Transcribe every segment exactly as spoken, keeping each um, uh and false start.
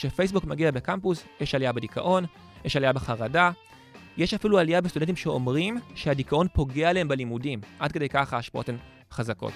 כשפייסבוק מגיע בקמפוס, יש עלייה בדיכאון, יש עלייה בחרדה, יש אפילו עלייה בסטודנטים שאומרים שהדיכאון פוגע להם בלימודים, עד כדי כך ההשפעות הן חזקות.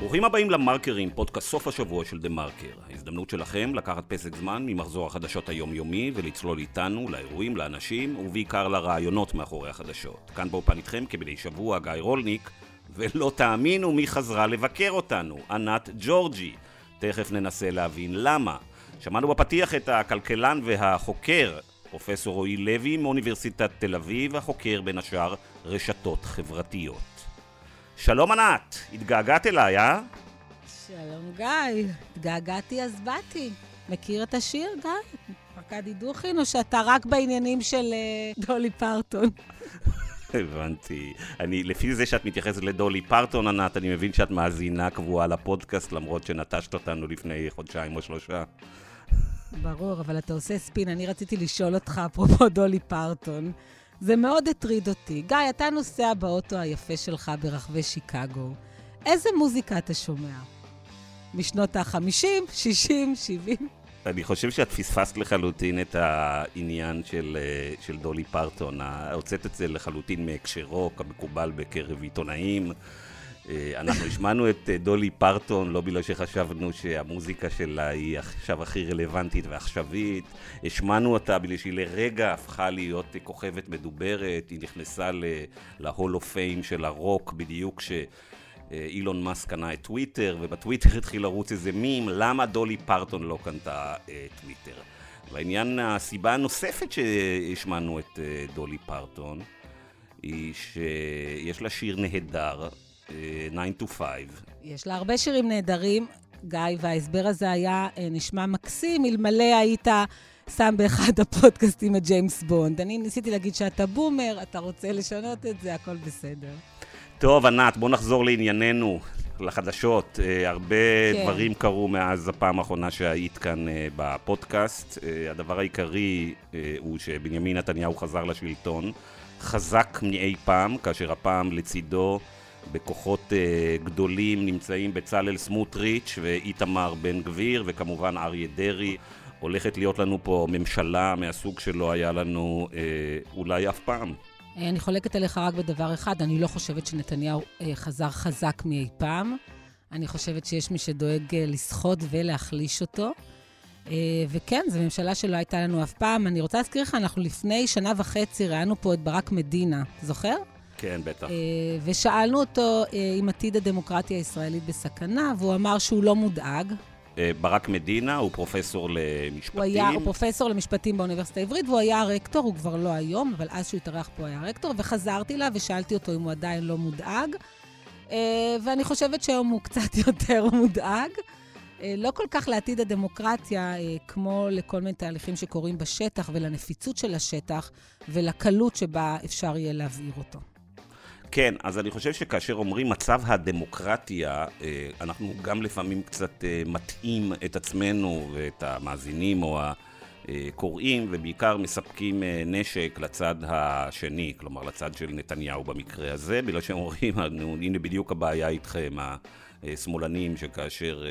ברוכים הבאים למרקרים, פודקאסט סוף השבוע של דה מרקר. ההזדמנות שלכם לקחת פסק זמן ממחזור החדשות היומיומי ולצלול איתנו לאירועים, לאנשים ובעיקר לרעיונות מאחורי החדשות. כאן באופן איתכם כבדי שבוע גיא רולניק, ולא תאמינו מי חזרה לבקר אותנו, ענת ג'ורג'י. תכף ננסה להבין למה. שמענו בפתיח את הכלכלן והחוקר, פרופסור רוי לוי מאוניברסיטת תל אביב, החוקר בין השאר רשתות חברתיות. שלום ענת, התגעגעת אליי, אה? שלום גיא, התגעגעתי אז באתי. מכיר את השיר, גיא? ארקדי דוכין, או שאתה רק בעניינים של דולי פרטון? הבנתי. אני, לפי זה שאת מתייחסת לדולי פרטון, ענת, אני מבין שאת מאזינה קבועה לפודקאסט, למרות שנטשת אותנו לפני חודשיים או שלושה. ברור, אבל אתה עושה ספין. אני רציתי לשאול אותך, אפרופו דולי פרטון. זה מאוד הטריד אותי. גיא, אתה נוסע באוטו היפה שלך ברחבי שיקגו. איזה מוזיקה אתה שומע? משנות ה-חמישים, שישים, שבעים? אני חושב שאת פספסת לחלוטין את העניין של, של דולי פרטון. הוצאת את זה לחלוטין מהקשרו, כמקובל בקרב עיתונאים. אנחנו השמענו את דולי פרטון, לא בגלל שחשבנו שהמוזיקה שלה היא עכשיו הכי רלוונטית ועכשווית. השמענו אותה בגלל שהיא לרגע הפכה להיות כוכבת מדוברת. היא נכנסה להול אוף פיים של הרוק בדיוק שאילון מאסק קנה את טוויטר, ובטוויטר התחיל לרוץ איזה מים, למה דולי פרטון לא קנתה טוויטר. והעניין, הסיבה הנוספת שהשמענו את דולי פרטון, היא שיש לה שיר נהדר, nine to five. יש לה הרבה שירים נהדרים, גיא, וההסבר הזה היה נשמע מקסים, אלמלא היית שם באחד הפודקאסטים את ג'יימס בונד. אני ניסיתי להגיד שאתה בומר, אתה רוצה לשנות את זה, הכל בסדר. טוב, ענת, בוא נחזור לענייננו, לחדשות. הרבה כן. דברים קרו מאז הפעם האחרונה שהיית כאן בפודקאסט. הדבר העיקרי הוא שבנימין נתניהו חזר לשלטון, חזק מאי פעם, כאשר הפעם לצידו בכוחות uh, גדולים נמצאים בצלאל סמוטריץ' ואיתמר בן גביר וכמובן אריה דרי. הולכת להיות לנו פה ממשלה מהסוג שלא היה לנו uh, אולי אף פעם. אני חולקת עליך רק בדבר אחד, אני לא חושבת שנתניהו uh, חזר חזק מאי פעם. אני חושבת שיש מי שדואג uh, לסחוט ולהחליש אותו. Uh, וכן, זו ממשלה שלא הייתה לנו אף פעם. אני רוצה להזכיר לך, אנחנו לפני שנה וחצי ראינו פה את ברק מדינה, זוכר? כן, בטח. ושאלנו אותו אם עתיד הדמוקרטיה הישראלית בסכנה, והוא אמר שהוא לא מודאג. ברק מדינה הוא פרופסור למשפטים. הוא היה פרופסור למשפטים באוניברסיטה העברית, והוא היה הרקטור, הוא כבר לא היום, אבל אז שהוא התארח פה היה הרקטור, וחזרתי לה ושאלתי אותו אם הוא עדיין לא מודאג, ואני חושבת שהיום הוא קצת יותר מודאג. לא כל כך לעתיד הדמוקרטיה, כמו לכל מיני תהליכים שקורים בשטח, ולנפיצות של השטח, ולקלות שבה אפשר יהיה להבהיר אותו. כן, אז אני חושב שכאשר אומרים מצב הדמוקרטיה, אנחנו גם לפעמים קצת מתאים את עצמנו ואת המאזינים או הקוראים, ובעיקר מספקים נשק לצד השני, כלומר לצד של נתניהו במקרה הזה, בגלל שהם אומרים, הנה בדיוק הבעיה איתכם, השמאלנים, שכאשר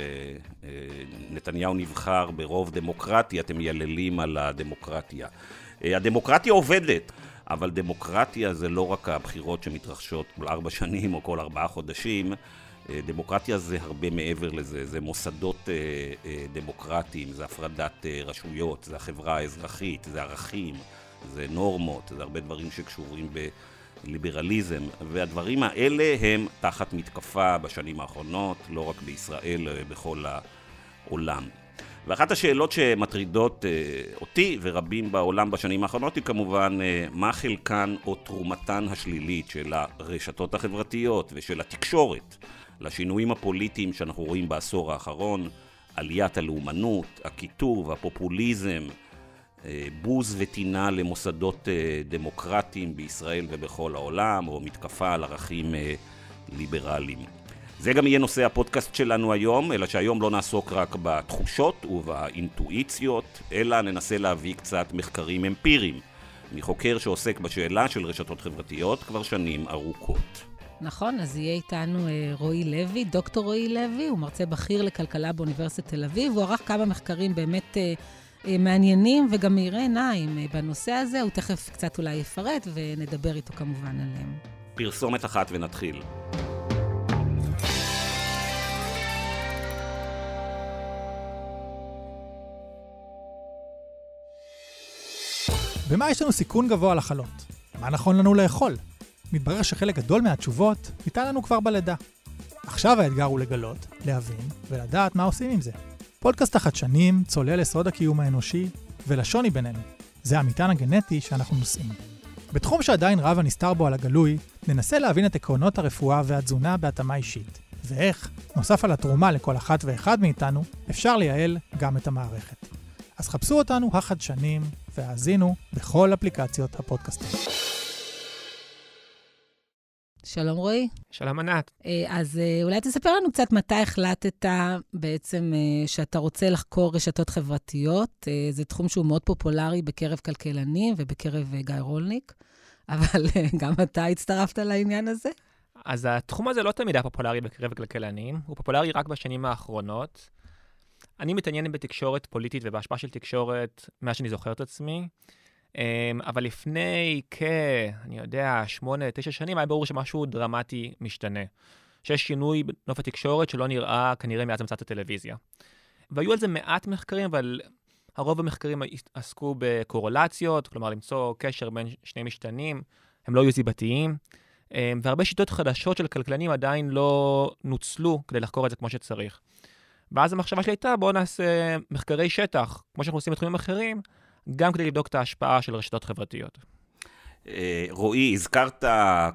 נתניהו נבחר ברוב דמוקרטי, אתם יללים על הדמוקרטיה. הדמוקרטיה עובדת. אבל דמוקרטיה זה לא רק הבחירות שמתרחשות כל ארבע שנים או כל ארבעה חודשים, דמוקרטיה זה הרבה מעבר לזה, זה מוסדות דמוקרטיים, זה הפרדת רשויות, זה החברה האזרחית, זה ערכים, זה נורמות, זה הרבה דברים שקשורים בליברליזם, והדברים האלה הם תחת מתקפה בשנים האחרונות, לא רק בישראל, בכל העולם. ואחת השאלות שמטרידות אותי ורבים בעולם בשנים האחרונות היא כמובן מה חלקן או תרומתן השלילית של הרשתות החברתיות ושל התקשורת לשינויים הפוליטיים שאנחנו רואים בעשור האחרון, עליית הלאומנות, הקיטוב, הפופוליזם, בוז וטינה למוסדות דמוקרטיים בישראל ובכל העולם, או מתקפה על ערכים ליברליים. זה גם יהיה נושא הפודקאסט שלנו היום, אלא שהיום לא נעסוק רק בתחושות ובאינטואיציות, אלא ננסה להביא קצת מחקרים אמפיריים מחוקר שעוסק בשאלה של רשתות חברתיות כבר שנים ארוכות. נכון, אז יהיה איתנו רוי לוי, דוקטור רוי לוי, הוא מרצה בכיר לכלכלה באוניברסיטת תל אביב, הוא ערך כמה מחקרים באמת מעניינים וגם מאירי עיניים בנושא הזה, הוא תכף קצת אולי יפרט ונדבר איתו כמובן עליהם. פרסומת אחת ונתחיל. במה יש לנו סיכון גבוה לחלות? מה נכון לנו לאכול? מתברר שחלק גדול מהתשובות ניתן לנו כבר בלידה. עכשיו האתגר הוא לגלות, להבין ולדעת מה עושים עם זה. פודקאסט החדשנים צולל לסוד הקיום האנושי ולשוני בינינו. זה המטען הגנטי שאנחנו נושאים. בתחום שעדיין רב הנסתר בו על הגלוי, ננסה להבין את עקרונות הרפואה והתזונה בהתאמה אישית, ואיך, נוסף על התרומה לכל אחת ואחד מאיתנו, אפשר לייעל גם את המערכת. אז חפשו אותנו החדשנים והאזינו בכל אפליקציות הפודקאסטים. שלום רועי. שלום ענת. אז אולי תספר לנו קצת מתי החלטת בעצם שאתה רוצה לחקור רשתות חברתיות. זה תחום שהוא מאוד פופולרי בקרב כלכלנים ובקרב גיא רולניק, אבל גם אתה הצטרפת לעניין הזה. אז התחום הזה לא תמיד היה פופולרי בקרב כלכלנים, הוא פופולרי רק בשנים האחרונות. אני מתעניין בתקשורת פוליטית ובהשפעה של תקשורת, מה שאני זוכר את עצמי. אבל לפני כ... אני יודע, שמונה, תשע שנים, היה ברור שמשהו דרמטי משתנה. שיש שינוי בנוף התקשורת שלא נראה כנראה מאז המצאת הטלוויזיה. והיו על זה מעט מחקרים, אבל הרוב המחקרים עסקו בקורולציות, כלומר למצוא קשר בין שני משתנים, הם לא היו זיבתיים, והרבה שיטות חדשות של כלכלנים עדיין לא נוצלו כדי לחקור את זה כמו שצריך. ואז המחשבה שלי הייתה, בואו נעשה מחקרי שטח, כמו שאנחנו עושים בתחומים אחרים, גם כדי לבדוק את ההשפעה של רשתות חברתיות. רועי, הזכרת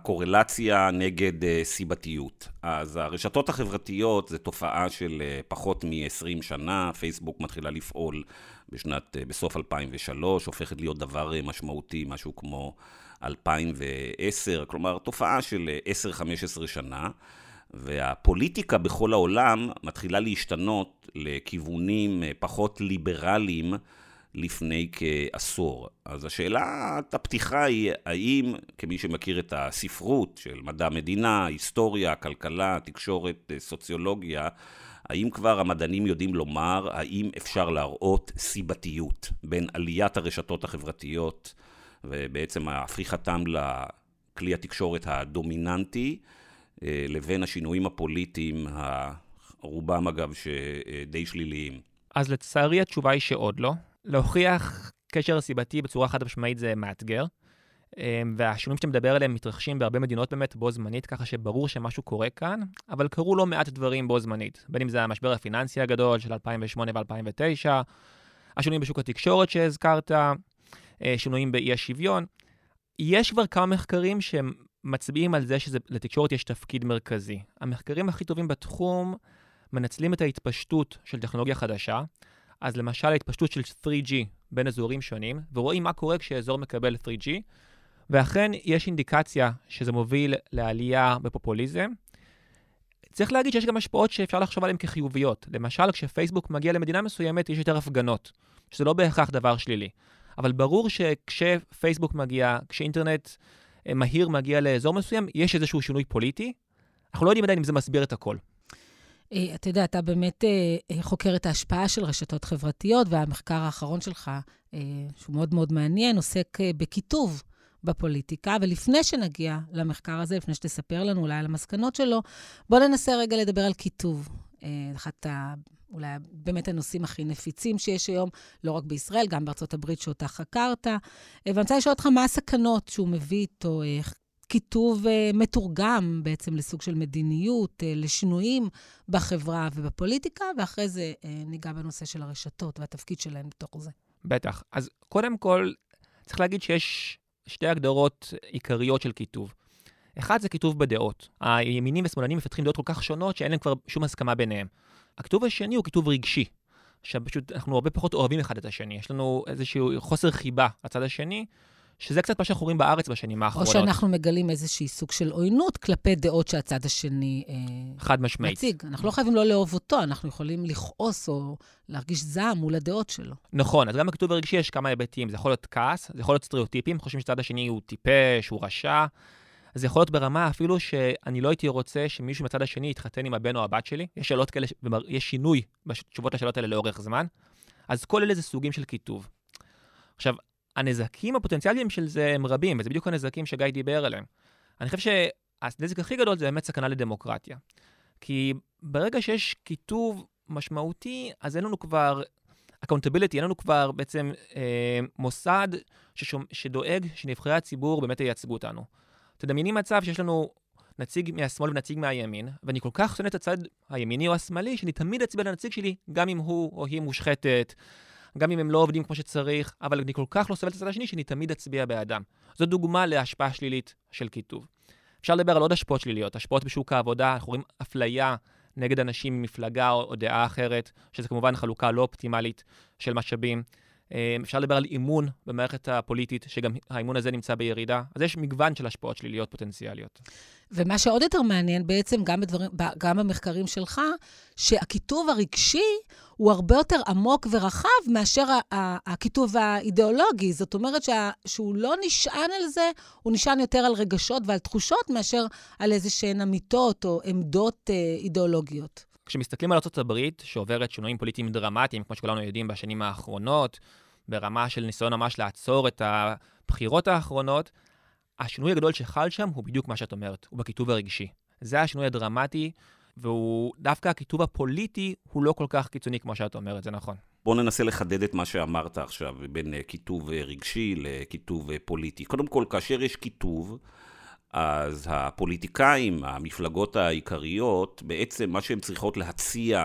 קורלציה נגד סיבתיות. אז הרשתות החברתיות זה תופעה של פחות מ-עשרים שנה. פייסבוק מתחילה לפעול בשנת, בסוף אלפיים ושלוש, הופכת להיות דבר משמעותי, משהו כמו אלפיים ועשר, כלומר תופעה של עשר חמש עשרה שנה. והפוליטיקה בכל העולם מתחילה להשתנות לכיוונים פחות ליברליים, לפני כעשור. אז השאלת הפתיחה היא, האם, כמי שמכיר את הספרות של מדע מדינה, היסטוריה, כלכלה, תקשורת, סוציולוגיה, האם כבר המדענים יודעים לומר, האם אפשר להראות סיבתיות בין עליית הרשתות החברתיות, ובעצם ההפיכתם לכלי התקשורת הדומיננטי, לבין השינויים הפוליטיים, הרובם אגב שדי שליליים? אז לצערי התשובה היא שעוד לא. להוכיח קשר סיבתי בצורה חד משמעית זה מאתגר, והשינויים שאתה מדבר עליהם מתרחשים בהרבה מדינות באמת בו זמנית, ככה שברור שמשהו קורה כאן, אבל קרו לא מעט דברים בו זמנית, בין אם זה המשבר הפיננסי הגדול של אלפיים ושמונה ו-אלפיים ותשע, השינויים בשוק התקשורת שהזכרת, שינויים באי השוויון. יש כבר כמה מחקרים שמצביעים על זה שלתקשורת יש תפקיד מרכזי. המחקרים הכי טובים בתחום מנצלים את ההתפשטות של טכנולוגיה חדשה, אז למשל ההתפשטות של תרי ג'י בין אזורים שונים, ורואים מה קורה כשאזור מקבל תרי ג'י, ואכן יש אינדיקציה שזה מוביל לעלייה בפופוליזם. צריך להגיד שיש גם השפעות שאפשר לחשוב עליהן כחיוביות. למשל, כשפייסבוק מגיע למדינה מסוימת, יש יותר הפגנות, שזה לא בהכרח דבר שלילי. אבל ברור שכשפייסבוק מגיע, כשאינטרנט מהיר מגיע לאזור מסוים, יש איזשהו שינוי פוליטי. אנחנו לא יודעים עדיין אם זה מסביר את הכל. אתה יודע, אתה באמת חוקר את ההשפעה של רשתות חברתיות, והמחקר האחרון שלך, שהוא מאוד מאוד מעניין, עוסק בכיתוב בפוליטיקה, ולפני שנגיע למחקר הזה, לפני שתספר לנו אולי על המסקנות שלו, בוא ננסה רגע לדבר על כיתוב. אחת אולי באמת הנושאים הכי נפיצים שיש היום, לא רק בישראל, גם בארצות הברית שאותה חקרת. ואני רוצה לשאול אותך מה הסכנות שהוא מביא איתו, כיתוב מתורגם בעצם לסוג של מדיניות, לשינויים בחברה ובפוליטיקה, ואחרי זה ניגע בנושא של הרשתות והתפקיד שלהן בתוך זה. בטח. אז קודם כל, צריך להגיד שיש שתי הגדרות עיקריות של כיתוב. אחד זה כיתוב בדעות. הימינים ושמאלנים מפתחים דעות כל כך שונות שאין להם כבר שום הסכמה ביניהם. הכיתוב השני הוא כיתוב רגשי, שפשוט אנחנו הרבה פחות אוהבים אחד את השני. יש לנו איזשהו חוסר חיבה לצד השני, שזה קצת מה שאנחנו רואים בארץ בשנים האחרונות. או שאנחנו מגלים איזושהי סוג של עוינות כלפי דעות שהצד השני חד משמעית. מציג. אנחנו לא חייבים לא לאהוב אותו, אנחנו יכולים לכעוס או להרגיש זעם מול הדעות שלו. נכון, אז גם בכיתוב הרגשי יש כמה היבטים. זה יכול להיות כעס, זה יכול להיות סטריאוטיפים, חושבים שהצד השני הוא טיפש, הוא רשע. אז זה יכול להיות ברמה אפילו שאני לא הייתי רוצה שמישהו מצד השני יתחתן עם הבן או הבת שלי. יש שאלות כאלה, יש שינוי בתשובות לשאלות האלה לאורך זמן. אז כל אלה זה סוגים של כיתוב. עכשיו, הנזקים הפוטנציאליים של זה הם רבים, וזה בדיוק הנזקים שגיא דיבר עליהם. אני חושב שהנזק הכי גדול זה באמת סכנה לדמוקרטיה. כי ברגע שיש כיתוב משמעותי, אז אין לנו כבר accountability, אין לנו כבר בעצם אה, מוסד ששומ... שדואג שנבחרי הציבור באמת ייצגו אותנו. תדמייני מצב שיש לנו נציג מהשמאל ונציג מהימין, ואני כל כך שונא את הצד הימיני או השמאלי, שאני תמיד אצביע לנציג שלי, גם אם הוא או היא מושחתת, גם אם הם לא עובדים כמו שצריך, אבל אני כל כך לא סובל את הצד השני, שאני תמיד אצביע באדם. זו דוגמה להשפעה שלילית של כיתוב. אפשר לדבר על עוד השפעות שליליות, השפעות בשוק העבודה, אנחנו רואים אפליה נגד אנשים ממפלגה או דעה אחרת, שזה כמובן חלוקה לא אופטימלית של משאבים. אפשר לדבר על אימון במערכת הפוליטית, שגם האימון הזה נמצא בירידה. אז יש מגוון של השפעות שליליות פוטנציאליות. ומה שעוד יותר מעניין בעצם, גם בדברים, גם במחקרים שלך, שהכיתוב הרגשי הוא הרבה יותר עמוק ורחב מאשר הכיתוב האידיאולוגי. זאת אומרת שהוא לא נשען על זה, הוא נשען יותר על רגשות ועל תחושות מאשר על איזשהן אמיתות או עמדות אידיאולוגיות. כשמסתכלים על ארצות הברית, שעוברת שינויים פוליטיים דרמטיים, כמו שכולנו יודעים בשנים האחרונות, ברמה של ניסיון ממש לעצור את הבחירות האחרונות, השינוי הגדול שחל שם הוא בדיוק מה שאת אומרת, הוא בכיתוב הרגשי. זה השינוי הדרמטי, והוא דווקא הכיתוב הפוליטי הוא לא כל כך קיצוני כמו שאת אומרת, זה נכון. בואו ננסה לחדד את מה שאמרת עכשיו, בין כיתוב רגשי לכיתוב פוליטי. קודם כל, כאשר יש כיתוב, אז הפוליטיקאים, המפלגות העיקריות, בעצם מה שהן צריכות להציע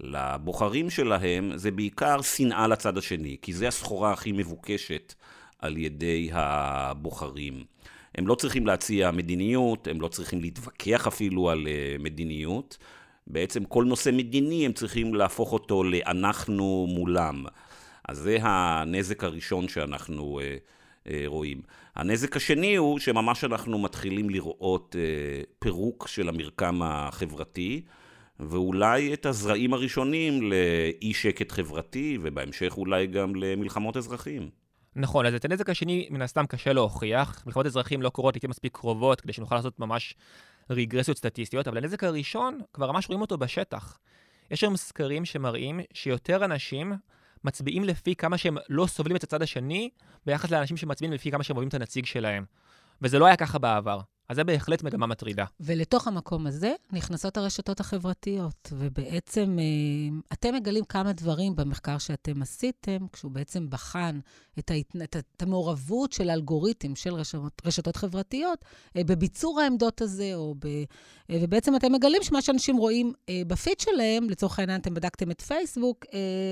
לבוחרים שלהם, זה בעיקר שנאה לצד השני, כי זה הסחורה הכי מבוקשת על ידי הבוחרים. הם לא צריכים להציע מדיניות, הם לא צריכים להתווכח אפילו על מדיניות. בעצם כל נושא מדיני הם צריכים להפוך אותו לאנחנו מולם. אז זה הנזק הראשון שאנחנו רואים. הנזק השני הוא שממש אנחנו מתחילים לראות פירוק של המרקם החברתי, ואולי את הזרעים הראשונים לאי שקט חברתי, ובהמשך אולי גם למלחמות אזרחים. נכון, אז את הנזק השני מן הסתם קשה להוכיח. מלחמות אזרחים לא קורות לעתים מספיק קרובות, כדי שנוכל לעשות ממש רגרסיות סטטיסטיות, אבל הנזק הראשון כבר ממש רואים אותו בשטח. יש שם סקרים שמראים שיותר אנשים מצביעים לפי כמה שהם לא סובלים את הצד השני, ביחס לאנשים שמצביעים לפי כמה שהם אוהבים את הנציג שלהם. וזה לא היה ככה בעבר. אז זה בהחלט מגמה מטרידה. ולתוך המקום הזה נכנסות הרשתות החברתיות, ובעצם אתם מגלים כמה דברים במחקר שאתם עשיתם, כשהוא בעצם בחן את, ההת... את המעורבות של אלגוריתם של רשתות, רשתות חברתיות, בביצור העמדות הזה, או ב... ובעצם אתם מגלים שמה שאנשים רואים בפיד שלהם, לצורך העניין אתם בדקתם את פייסבוק,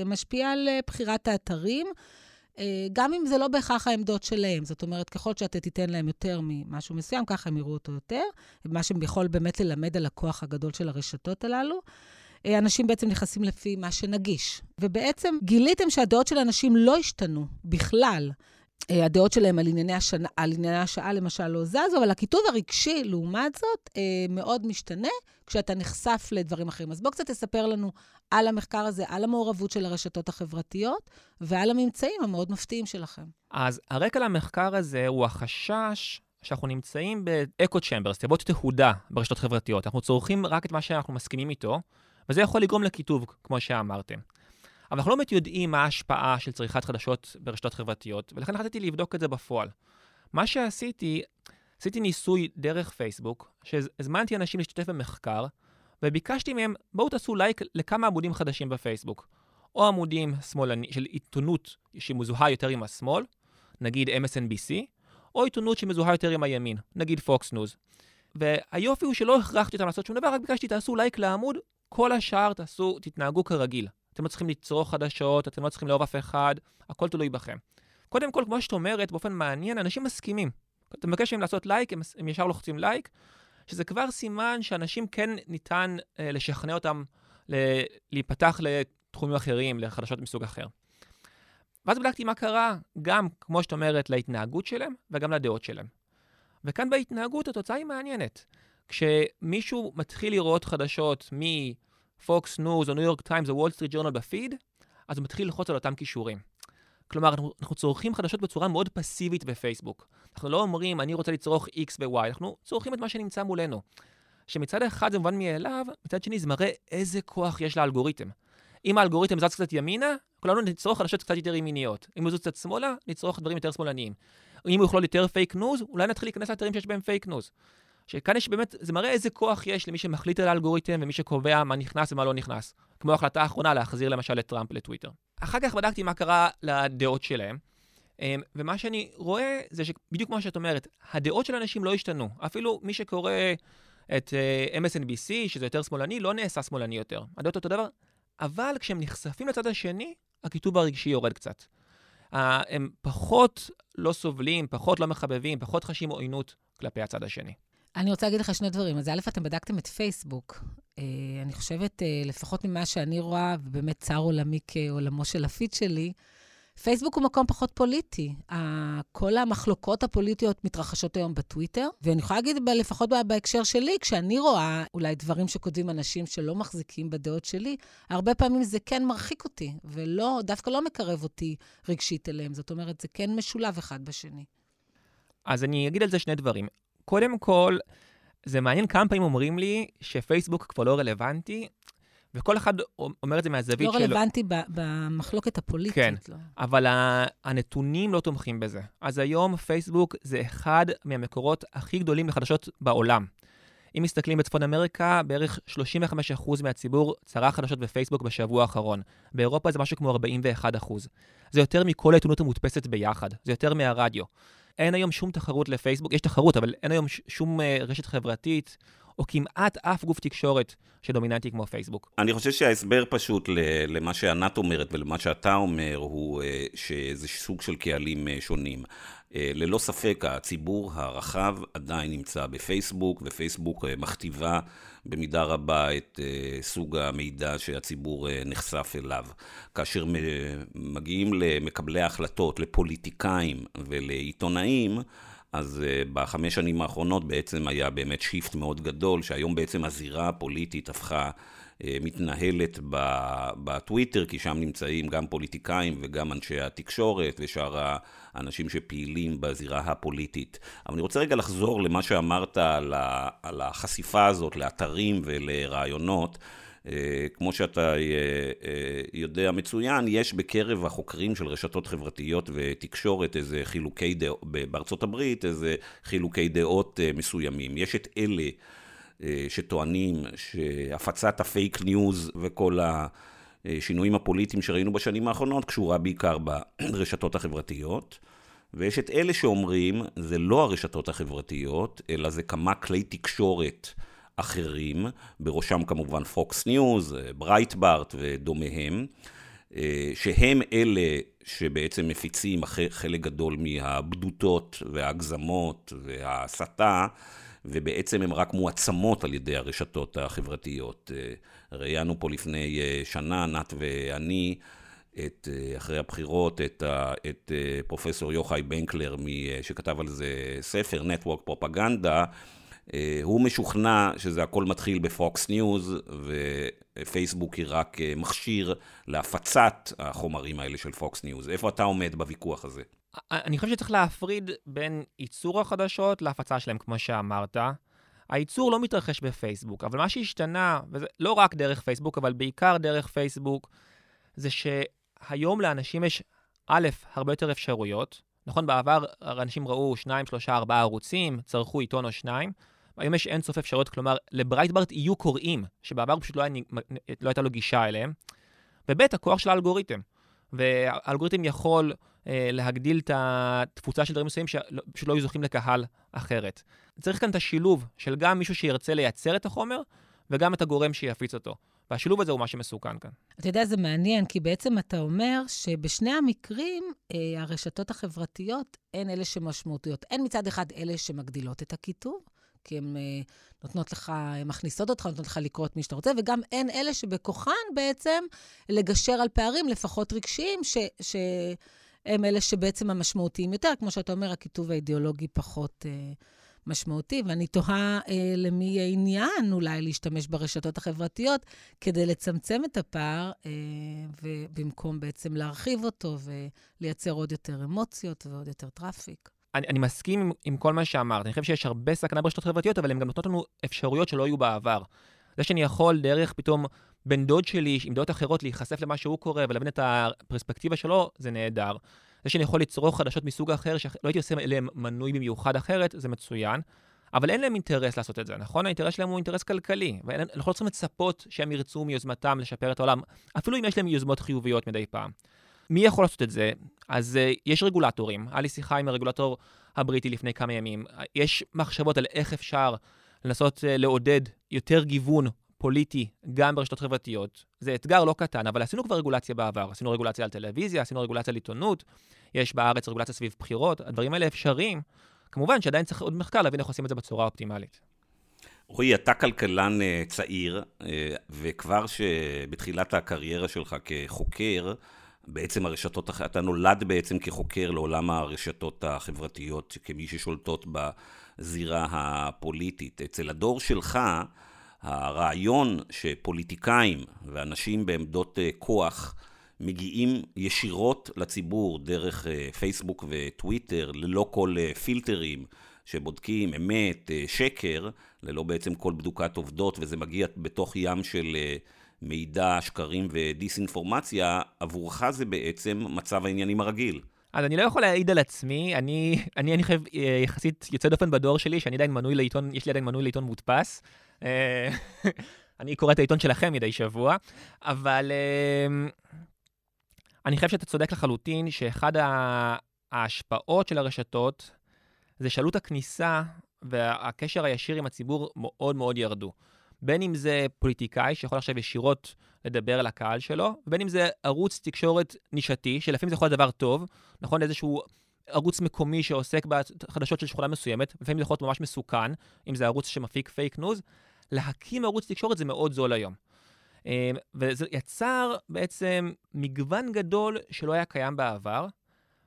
משפיע על בחירת האתרים, גם אם זה לא בהכרח העמדות שלהם, זאת אומרת, ככל שאתה תיתן להם יותר ממשהו מסוים, ככה הם יראו אותו יותר, מה שיכול באמת ללמד על הכוח הגדול של הרשתות הללו. אנשים בעצם נכנסים לפי מה שנגיש. ובעצם גיליתם שהדעות של אנשים לא השתנו בכלל. הדעות שלהם על ענייני השנה, על ענייני השעה למשל לא זזו, אבל הכיתוב הרגשי לעומת זאת מאוד משתנה כשאתה נחשף לדברים אחרים. אז בוא קצת תספר לנו על המחקר הזה, על המעורבות של הרשתות החברתיות ועל הממצאים המאוד מפתיעים שלכם. אז הרקע למחקר הזה הוא החשש שאנחנו נמצאים באקו צ'מברס, תיבות תהודה ברשתות חברתיות. אנחנו צורכים רק את מה שאנחנו מסכימים איתו, וזה יכול לגרום לכיתוב, כמו שאמרתם. אבל אנחנו לא באמת יודעים מה ההשפעה של צריכת חדשות ברשתות חברתיות, ולכן החלטתי לבדוק את זה בפועל. מה שעשיתי, עשיתי ניסוי דרך פייסבוק, שהזמנתי אנשים להשתתף במחקר, וביקשתי מהם, בואו תעשו לייק לכמה עמודים חדשים בפייסבוק, או עמודים של עיתונות שמזוהה יותר עם השמאל, נגיד אם אס אן בי סי, או עיתונות שמזוהה יותר עם הימין, נגיד Fox News. והיופי הוא שלא הכרחתי אותם לעשות שום דבר, רק ביקשתי תעשו לייק לעמוד, כל השאר תעשו, תתנהגו כרגיל. אתם לא צריכים לצרוך חדשות, אתם לא צריכים לאהוב אף אחד, הכל תלוי בכם. קודם כל, כמו שאת אומרת, באופן מעניין, אנשים מסכימים. אתה מבקש מהם לעשות לייק, הם, הם ישר לוחצים לייק, שזה כבר סימן שאנשים כן ניתן אה, לשכנע אותם ל- להיפתח לתחומים אחרים, לחדשות מסוג אחר. ואז בדקתי מה קרה, גם, כמו שאת אומרת, להתנהגות שלהם, וגם לדעות שלהם. וכאן בהתנהגות התוצאה היא מעניינת. כשמישהו מתחיל לראות חדשות מפוקס ניוז או ניו יורק טיימס או וול סטריט ג'ורנל בפיד, אז הוא מתחיל לחוץ על אותם קישורים. כלומר, אנחנו צורכים חדשות בצורה מאוד פסיבית בפייסבוק. אנחנו לא אומרים, אני רוצה לצרוך X ו-Y, אנחנו צורכים את מה שנמצא מולנו. שמצד אחד זה מובן מאליו, מצד שני זה מראה איזה כוח יש לאלגוריתם. אם האלגוריתם זז קצת ימינה, כולנו נצרוך חדשות קצת יותר ימיניות. אם הוא זז קצת שמאלה, נצרוך דברים יותר שמאלניים. אם הוא יוכלול יותר פייק ניוז, אולי נתחיל להיכנס לאתרים שיש בהם פייק ניוז. שכאן יש באמת, זה מראה איזה כוח יש למי שמחליט על האלגוריתם ומי שקובע מה נכנס ומה לא נכנס. כמו ההחלטה האחרונה להחזיר למשל לטראמפ לטוויטר. אחר כך בדקתי מה קרה לדעות שלהם, ומה שאני רואה זה שבדיוק מה שאת אומרת, הדעות של אנשים לא השתנו. אפילו מי שקורא את אם אס אן בי סי, שזה יותר שמאלני, לא נעשה שמאלני יותר. הדעות אותו דבר, אבל כשהם נחשפים לצד השני, הכיתוב הרגשי יורד קצת. הם פחות לא סובלים, פחות לא מחבבים, פחות חשים עוינות כלפי הצד השני. אני רוצה להגיד לך שני דברים. אז א', אתם בדקתם את פייסבוק. אני חושבת, לפחות ממה שאני רואה, ובאמת צער עולמי כעולמו של הפיד שלי, פייסבוק הוא מקום פחות פוליטי. כל המחלוקות הפוליטיות מתרחשות היום בטוויטר, ואני יכולה להגיד, לפחות בהקשר שלי, כשאני רואה אולי דברים שכותבים אנשים שלא מחזיקים בדעות שלי, הרבה פעמים זה כן מרחיק אותי, ולא, דווקא לא מקרב אותי רגשית אליהם. זאת אומרת, זה כן משולב אחד בשני. אז אני אגיד על זה שני דברים. קודם כל, זה מעניין כמה פעמים אומרים לי שפייסבוק כבר לא רלוונטי, וכל אחד אומר את זה מהזווית שלו. לא רלוונטי במחלוקת הפוליטית. כן, אבל הנתונים לא תומכים בזה. אז היום פייסבוק זה אחד מהמקורות הכי גדולים לחדשות בעולם. אם מסתכלים בצפון אמריקה, בערך שלושים וחמישה אחוז מהציבור צרך חדשות בפייסבוק בשבוע האחרון. באירופה זה משהו כמו ארבעים ואחד אחוז. זה יותר מכל העיתונות המודפסת ביחד. זה יותר מהרדיו. אין היום שום תחרות לפייסבוק, יש תחרות, אבל אין היום שום רשת חברתית, או כמעט אף גוף תקשורת שדומיננטי כמו פייסבוק. אני חושב שההסבר פשוט למה שענת אומרת ולמה שאתה אומר, הוא שזה סוג של קהלים שונים. ללא ספק, הציבור הרחב עדיין נמצא בפייסבוק, ופייסבוק מכתיבה במידה רבה את סוג המידע שהציבור נחשף אליו. כאשר מגיעים למקבלי ההחלטות, לפוליטיקאים ולעיתונאים, אז בחמש שנים האחרונות בעצם היה באמת שיפט מאוד גדול, שהיום בעצם הזירה הפוליטית הפכה מתנהלת בטוויטר, כי שם נמצאים גם פוליטיקאים וגם אנשי התקשורת ושאר האנשים שפעילים בזירה הפוליטית. אבל אני רוצה רגע לחזור למה שאמרת על החשיפה הזאת, לאתרים ולרעיונות. כמו שאתה יודע מצוין, יש בקרב החוקרים של רשתות חברתיות ותקשורת איזה חילוקי דעות, בארצות הברית איזה חילוקי דעות מסוימים. יש את אלה שטוענים שהפצת הפייק ניוז וכל השינויים הפוליטיים שראינו בשנים האחרונות קשורה בעיקר ברשתות החברתיות, ויש את אלה שאומרים זה לא הרשתות החברתיות אלא זה כמה כלי תקשורת אחרים, בראשם כמובן Fox News, Breitbart ודומיהם, שהם אלה שבעצם מפיצים חלק גדול מהבדותות וההגזמות וההסתה, ובעצם הם רק מועצמות על ידי הרשתות החברתיות. ראיינו פה לפני שנה, ענת ואני, את, אחרי הבחירות, את, את פרופסור יוחאי בנקלר, שכתב על זה ספר, Network Propaganda, הוא משוכנע שזה הכל מתחיל בפוקס ניוז, ופייסבוק היא רק מכשיר להפצת החומרים האלה של פוקס ניוז. איפה אתה עומד בוויכוח הזה? אני חושב שצריך להפריד בין ייצור החדשות להפצה שלהם, כמו שאמרת. הייצור לא מתרחש בפייסבוק, אבל מה שהשתנה, וזה לא רק דרך פייסבוק, אבל בעיקר דרך פייסבוק, זה שהיום לאנשים יש א', הרבה יותר אפשרויות. נכון, בעבר אנשים ראו שניים, שלושה, ארבעה ערוצים, צרכו עיתון או שניים, היום יש אין סוף אפשרות, כלומר, לברייטברט יהיו קוראים, שבעבר פשוט לא, היה, לא הייתה לו גישה אליהם, ובית הכוח של האלגוריתם, והאלגוריתם יכול אה, להגדיל את התפוצה של דברים מסוימים שפשוט לא היו זוכים לקהל אחרת. צריך כאן את השילוב של גם מישהו שירצה לייצר את החומר, וגם את הגורם שיפיץ אותו. והשילוב הזה הוא מה שמסוכן כאן. אתה יודע, זה מעניין, כי בעצם אתה אומר שבשני המקרים, הרשתות החברתיות הן אלה שמשמעותיות. הן מצד אחד אלה שמגדילות את הכיתוב, כי הן נותנות לך, הן מכניסות אותך, נותנות לך לקרוא את מי שאתה רוצה, וגם אין אלה שבכוחן בעצם לגשר על פערים, לפחות רגשיים, שהם אלה שבעצם המשמעותיים יותר, כמו שאתה אומר, הכיתוב האידיאולוגי פחות משמעותי, ואני תוהה אה, למי העניין אולי להשתמש ברשתות החברתיות כדי לצמצם את הפער, אה, ובמקום בעצם להרחיב אותו ולייצר עוד יותר אמוציות ועוד יותר טראפיק. אני, אני מסכים עם, עם כל מה שאמרת. אני חושב שיש הרבה סכנה ברשתות חברתיות, אבל הן גם נותנות לנו אפשרויות שלא היו בעבר. זה שאני יכול דרך פתאום בן דוד שלי, עם דעות אחרות, להיחשף למה שהוא קורא ולבין את הפרספקטיבה שלו, זה נהדר. זה שאני יכול לצרוך חדשות מסוג אחר, שלא הייתי עושה אליהם מנוי במיוחד אחרת, זה מצוין, אבל אין להם אינטרס לעשות את זה, נכון? האינטרס שלהם הוא אינטרס כלכלי, ואנחנו לא צריכים לצפות שהם ירצו מיוזמתם לשפר את העולם, אפילו אם יש להם יוזמות חיוביות מדי פעם. מי יכול לעשות את זה? אז יש רגולטורים, היה לי שיחה עם הרגולטור הבריטי לפני כמה ימים, יש מחשבות על איך אפשר לנסות לעודד יותר גיוון פוליטי, גם ברשתות חברתיות. זה אתגר לא קטן, אבל עשינו כבר רגולציה בעבר. עשינו רגולציה על טלוויזיה, עשינו רגולציה על עיתונות, יש בארץ רגולציה סביב בחירות, הדברים האלה אפשריים. כמובן שעדיין צריך עוד מחקר להבין איך עושים את זה בצורה אופטימלית. רועי, אתה כלכלן צעיר, וכבר שבתחילת הקריירה שלך כחוקר, בעצם הרשתות, אתה נולד בעצם כחוקר לעולם הרשתות החברתיות, כמי ששולטות בזירה הפוליטית. אצל הדור שלך, הרעיון שפוליטיקאים ואנשים בעמדות כוח מגיעים ישירות לציבור דרך פייסבוק וטוויטר, ללא כל פילטרים שבודקים אמת, שקר, ללא בעצם כל בדוקת עובדות, וזה מגיע בתוך ים של מידע, שקרים ודיסאינפורמציה, עבורך זה בעצם מצב העניינים הרגיל. אז אני לא יכול להעיד על עצמי, אני, אני, אני חייב יחסית יוצא דופן בדור שלי, שאני עדיין מנוי לעיתון, יש לי עדיין מנוי לעיתון מודפס, אני קורא את העיתון שלכם מדי שבוע, אבל אני חושב שאתה צודק לחלוטין, שאחד ההשפעות של הרשתות, זה שאלות הכניסה והקשר הישיר עם הציבור מאוד מאוד ירדו. בין אם זה פוליטיקאי שיכול עכשיו ישירות לדבר על הקהל שלו, ובין אם זה ערוץ תקשורת נישתי, שלפעמים זה יכול להיות דבר טוב, נכון, איזשהו ערוץ מקומי שעוסק בחדשות של שכונה מסוימת, לפעמים זה יכול להיות ממש מסוכן, אם זה ערוץ שמפיק פייק ניוז, להקים ערוץ תקשורת זה מאוד זול היום. וזה יצר בעצם מגוון גדול שלא היה קיים בעבר,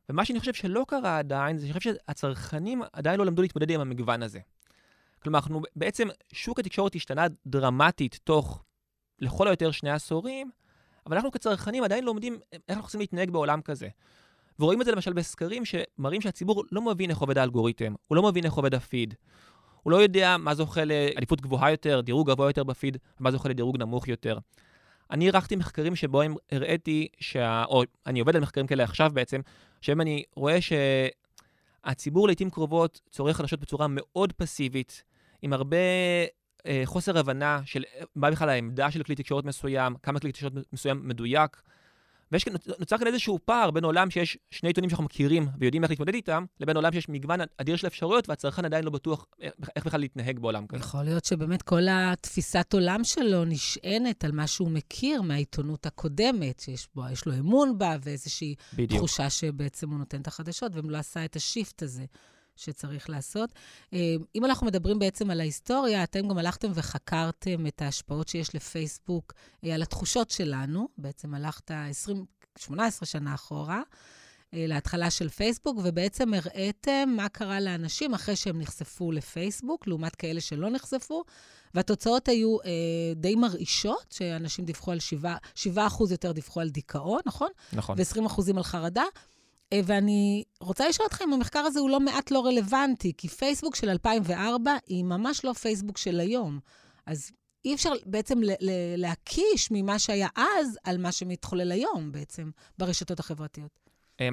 ומה שאני חושב שלא קרה עדיין, זה שאני חושב שהצרכנים עדיין לא למדו להתמודד עם המגוון הזה. כלומר, אנחנו בעצם, שוק התקשורת השתנה דרמטית תוך לכל היותר שני עשורים, אבל אנחנו כצרכנים עדיין לומדים איך אנחנו צריכים להתנהג בעולם כזה. ורואים את זה למשל בסקרים שמראים שהציבור לא מבין איך עובד האלגוריתם, הוא לא מבין איך עובד הפיד, הוא לא יודע מה זוכה לעדיפות גבוהה יותר, דירוג גבוה יותר בפיד, ומה זוכה לדירוג נמוך יותר. אני ערכתי מחקרים שבו הראיתי, שה... או אני עובד על מחקרים כאלה עכשיו בעצם, שבהם אני רואה שהציבור לעתים קרובות צורך חדשות בצורה מאוד פסיבית, עם הרבה אה, חוסר הבנה של מה בכלל העמדה של כלי תקשורת מסוים, כמה כלי תקשורת מסוים מדויק, ונוצר כאן איזשהו פער בין עולם שיש שני עיתונים שאנחנו מכירים ויודעים איך להתמודד איתם, לבין עולם שיש מגוון אדיר של אפשרויות, והצרכן עדיין לא בטוח איך בכלל להתנהג בעולם כזה. יכול להיות שבאמת כל התפיסת עולם שלו נשענת על מה שהוא מכיר מהעיתונות הקודמת, שיש בו, יש לו אמון בה, ואיזושהי תחושה שבעצם הוא נותן את החדשות, והוא לא עשה את השיפט הזה שצריך לעשות. אם אנחנו מדברים בעצם על ההיסטוריה, אתם גם הלכתם וחקרתם את ההשפעות שיש לפייסבוק על התחושות שלנו. בעצם הלכת עשרים, שמונה עשרה שנה אחורה להתחלה של פייסבוק, ובעצם הראיתם מה קרה לאנשים אחרי שהם נחשפו לפייסבוק, לעומת כאלה שלא נחשפו, והתוצאות היו אה, די מרעישות, שאנשים דיווחו על שבעה אחוז יותר דיווחו על דיכאון, נכון? נכון. ו-עשרים אחוז על חרדה. ואני רוצה לשאול אתכם, המחקר הזה הוא לא מעט לא רלוונטי, כי פייסבוק של אלפיים וארבע היא ממש לא פייסבוק של היום. אז אי אפשר בעצם להקיש ממה שהיה אז על מה שמתחולל היום בעצם ברשתות החברתיות.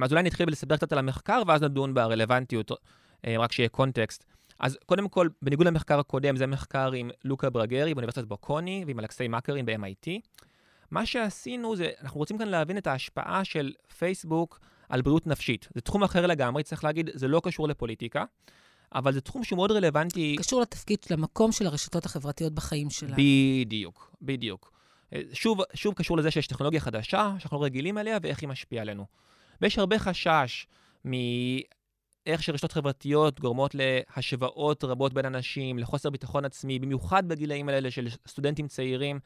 אז אולי נתחיל בלספר קצת על המחקר, ואז נדון ברלוונטיות, רק שיהיה קונטקסט. אז קודם כל, בניגוד למחקר הקודם, זה מחקר עם לוקה ברגרי באוניברסיטת בוקוני, ועם אלכסיי מקרין ב-אם איי טי. מה שעשינו זה, אנחנו רוצים כאן להבין את ההשפעה של פייסבוק על בריאות נפשית. זה תחום אחר לגמרי, צריך להגיד, זה לא קשור לפוליטיקה, אבל זה תחום שהוא מאוד רלוונטי. קשור לתפקיד, למקום של הרשתות החברתיות בחיים שלנו. בדיוק, בדיוק. שוב, שוב קשור לזה שיש טכנולוגיה חדשה, שאנחנו רגילים עליה, ואיך היא משפיעה עלינו. ויש הרבה חשש איך שרשתות חברתיות גורמות להשוואות רבות בין אנשים, לחוסר ביטחון עצמי, במיוחד בגילאים האלה של סטודנטים צעירים.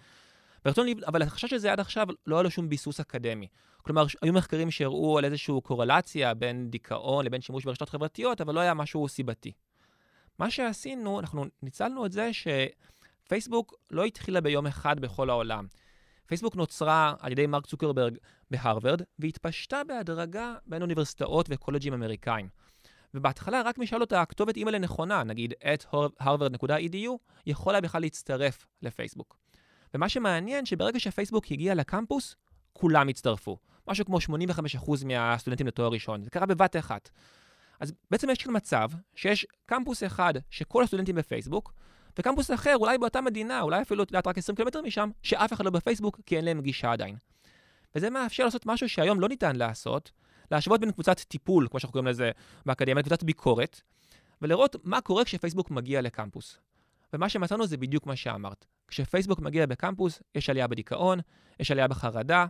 ברצון, אבל החשש שזה עד עכשיו לא היה לו שום ביסוס אקדמי. כלומר, היו מחקרים שהראו על איזושהי קורלציה בין דיכאון לבין שימוש ברשתות חברתיות, אבל לא היה משהו סיבתי. מה שעשינו, אנחנו ניצלנו את זה שפייסבוק לא התחילה ביום אחד בכל העולם. פייסבוק נוצרה על ידי מרק צוקרברג בהרווארד, והתפשטה בהדרגה בין אוניברסיטאות וקולג'ים אמריקאים. ובהתחלה רק משאל אותה הכתובת אימייל הנכונה, נגיד at harvard נקודה e d u, יכולה בכלל להצטרף לפייסבוק. ומה שמעניין שברגע שפייסבוק הגיע לקמפוס, כולם הצטרפו. משהו כמו שמונים וחמישה אחוז מהסטודנטים לתואר ראשון. זה קרה בבת אחת. אז בעצם יש כאן מצב שיש קמפוס אחד שכל הסטודנטים בפייסבוק, וקמפוס אחר, אולי באותה מדינה, אולי אפילו רק עשרים קילומטר משם, שאף אחד לא בפייסבוק, כי אין להם גישה עדיין. וזה מאפשר לעשות משהו שהיום לא ניתן לעשות, להשוות בין קבוצת טיפול, כמו שאנחנו קוראים לזה באקדמיה, לקבוצת ביקורת, ולראות מה קורה כשפייסבוק מגיע לקמפוס. ומה שמצאנו זה בדיוק מה שאמרת. כשפייסבוק מגיע בקמפוס, יש עלייה בדיכאון, יש עלייה בחרדה,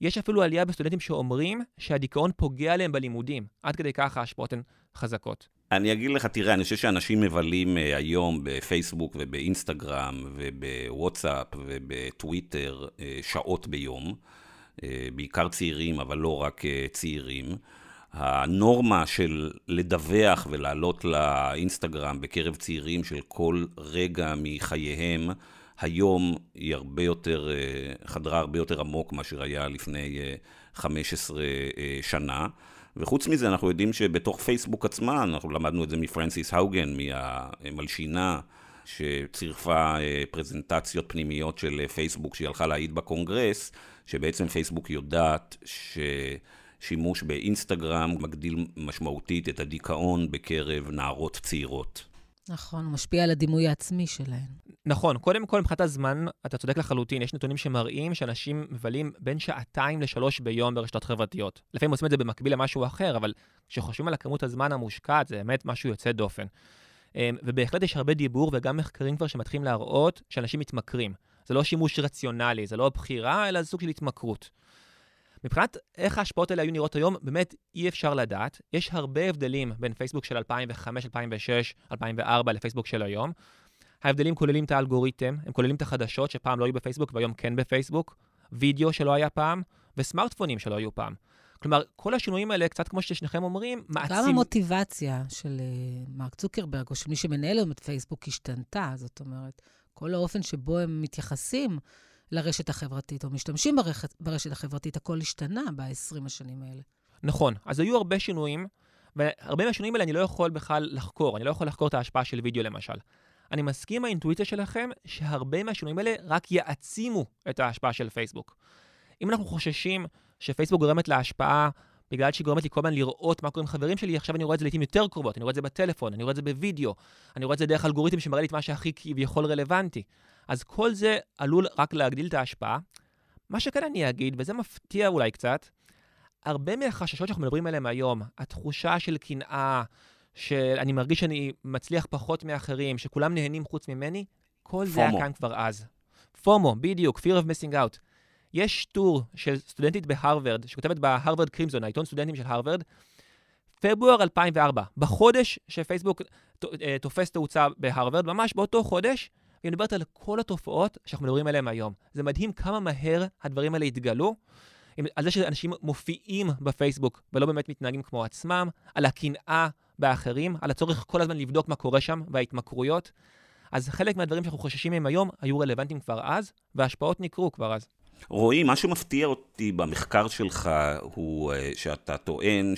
יש אפילו עלייה בסטודנטים שאומרים שהדיכאון פוגע להם בלימודים. עד כדי ככה ההשפעות הן חזקות. אני אגיד לך, תראה, אני חושב שאנשים מבלים היום בפייסבוק ובאינסטגרם ובוואטסאפ ובטוויטר שעות ביום, בעיקר צעירים, אבל לא רק צעירים. הנורמה של לדווח ולעלות לאינסטגרם בקרב צעירים של כל רגע מחייהם, היום היא הרבה יותר, חדרה הרבה יותר עמוק מה שהיה לפני חמש עשרה שנה. וחוץ מזה אנחנו יודעים שבתוך פייסבוק עצמה, אנחנו למדנו את זה מפרנסיס האוגן, מהמלשינה שצירפה פרזנטציות פנימיות של פייסבוק שהיא הלכה להעיד בקונגרס, שבעצם פייסבוק יודעת ששימוש באינסטגרם מגדיל משמעותית את הדיכאון בקרב נערות צעירות. נכון, הוא משפיע על הדימוי העצמי שלהן. נכון, קודם כל מבחינת הזמן, אתה צודק לחלוטין, יש נתונים שמראים שאנשים מבלים בין שעתיים לשלוש ביום ברשתות חברתיות. לפעמים עושים את זה במקביל למשהו אחר, אבל כשחושבים על הכמות הזמן המושקעת, זה באמת משהו יוצא דופן. ובהחלט יש הרבה דיבור וגם מחקרים כבר שמתחילים להראות שאנשים מתמכרים. זה לא שימוש רציונלי, זה לא בחירה, אלא זה סוג של התמכרות. מבחינת איך ההשפעות האלה היו נראות היום, באמת אי אפשר לדעת. יש הרבה הבדלים בין פייסבוק של אלפיים וחמש, אלפיים ושש, אלפיים וארבע לפייסבוק של היום. ההבדלים כוללים את האלגוריתם, הם כוללים את החדשות שפעם לא היו בפייסבוק והיום כן בפייסבוק, וידאו שלא היה פעם, וסמארטפונים שלא היו פעם. כלומר, כל השינויים האלה, קצת כמו ששניכם אומרים, מעצים... גם המוטיבציה של מרק צוקרברג, או של מי שמנהל היום את פייסבוק, השתנתה, זאת אומרת, כל האופן שבו הם מתייחסים לרשת החברתית, או משתמשים ברשת החברתית, הכל השתנה ב-עשרים השנים האלה. נכון, אז היו הרבה שינויים, והרבה מהשינויים האלה אני לא יכול בכלל לחקור, אני לא יכול לחקור את ההשפעה של וידאו למשל. אני מסכים עם האינטואיציה שלכם, שהרבה מהשינויים האלה רק יעצימו את ההשפעה של פייסבוק. אם אנחנו חוששים שפייסבוק גורמת להשפעה, בגלל שהיא גורמת לי כל הזמן לראות מה קוראים חברים שלי, עכשיו אני רואה את זה לעתים יותר קרובות, אני רואה את זה בטלפון, אני רואה את זה בווידאו, אני רואה את זה דרך אלגוריתם שמראה לי את מה שהכי כביכול רלוונטי. אז כל זה עלול רק להגדיל את ההשפעה. מה שכאן אני אגיד, וזה מפתיע אולי קצת, הרבה מהחששות שאנחנו מדברים עליהם היום, התחושה של קנאה, שאני מרגיש שאני מצליח פחות מאחרים, שכולם נהנים חוץ ממני, כל זה היה כאן כבר אז. פומו, בדיוק, fear of missing out. יש טור של סטודנטית בהרווארד, שכותבת בהרווארד קרימזון, העיתון סטודנטים של הרווארד, פברואר אלפיים וארבע, בחודש שפייסבוק תופס תאוצה בהרווארד, ממש באותו חודש, היא מדברת על כל התופעות שאנחנו מדברים עליהן היום. זה מדהים כמה מהר הדברים האלה התגלו, על זה שאנשים מופיעים בפייסבוק ולא באמת מתנהגים כמו עצמם, על הקנאה באחרים, על הצורך כל הזמן לבדוק מה קורה שם וההתמכרויות. אז חלק מהדברים שאנחנו חוששים מהם היום היו רלוונטיים כבר אז, וההשפעות נקרו כבר אז. רועי, מה שמפתיע אותי במחקר שלך הוא שאתה טוען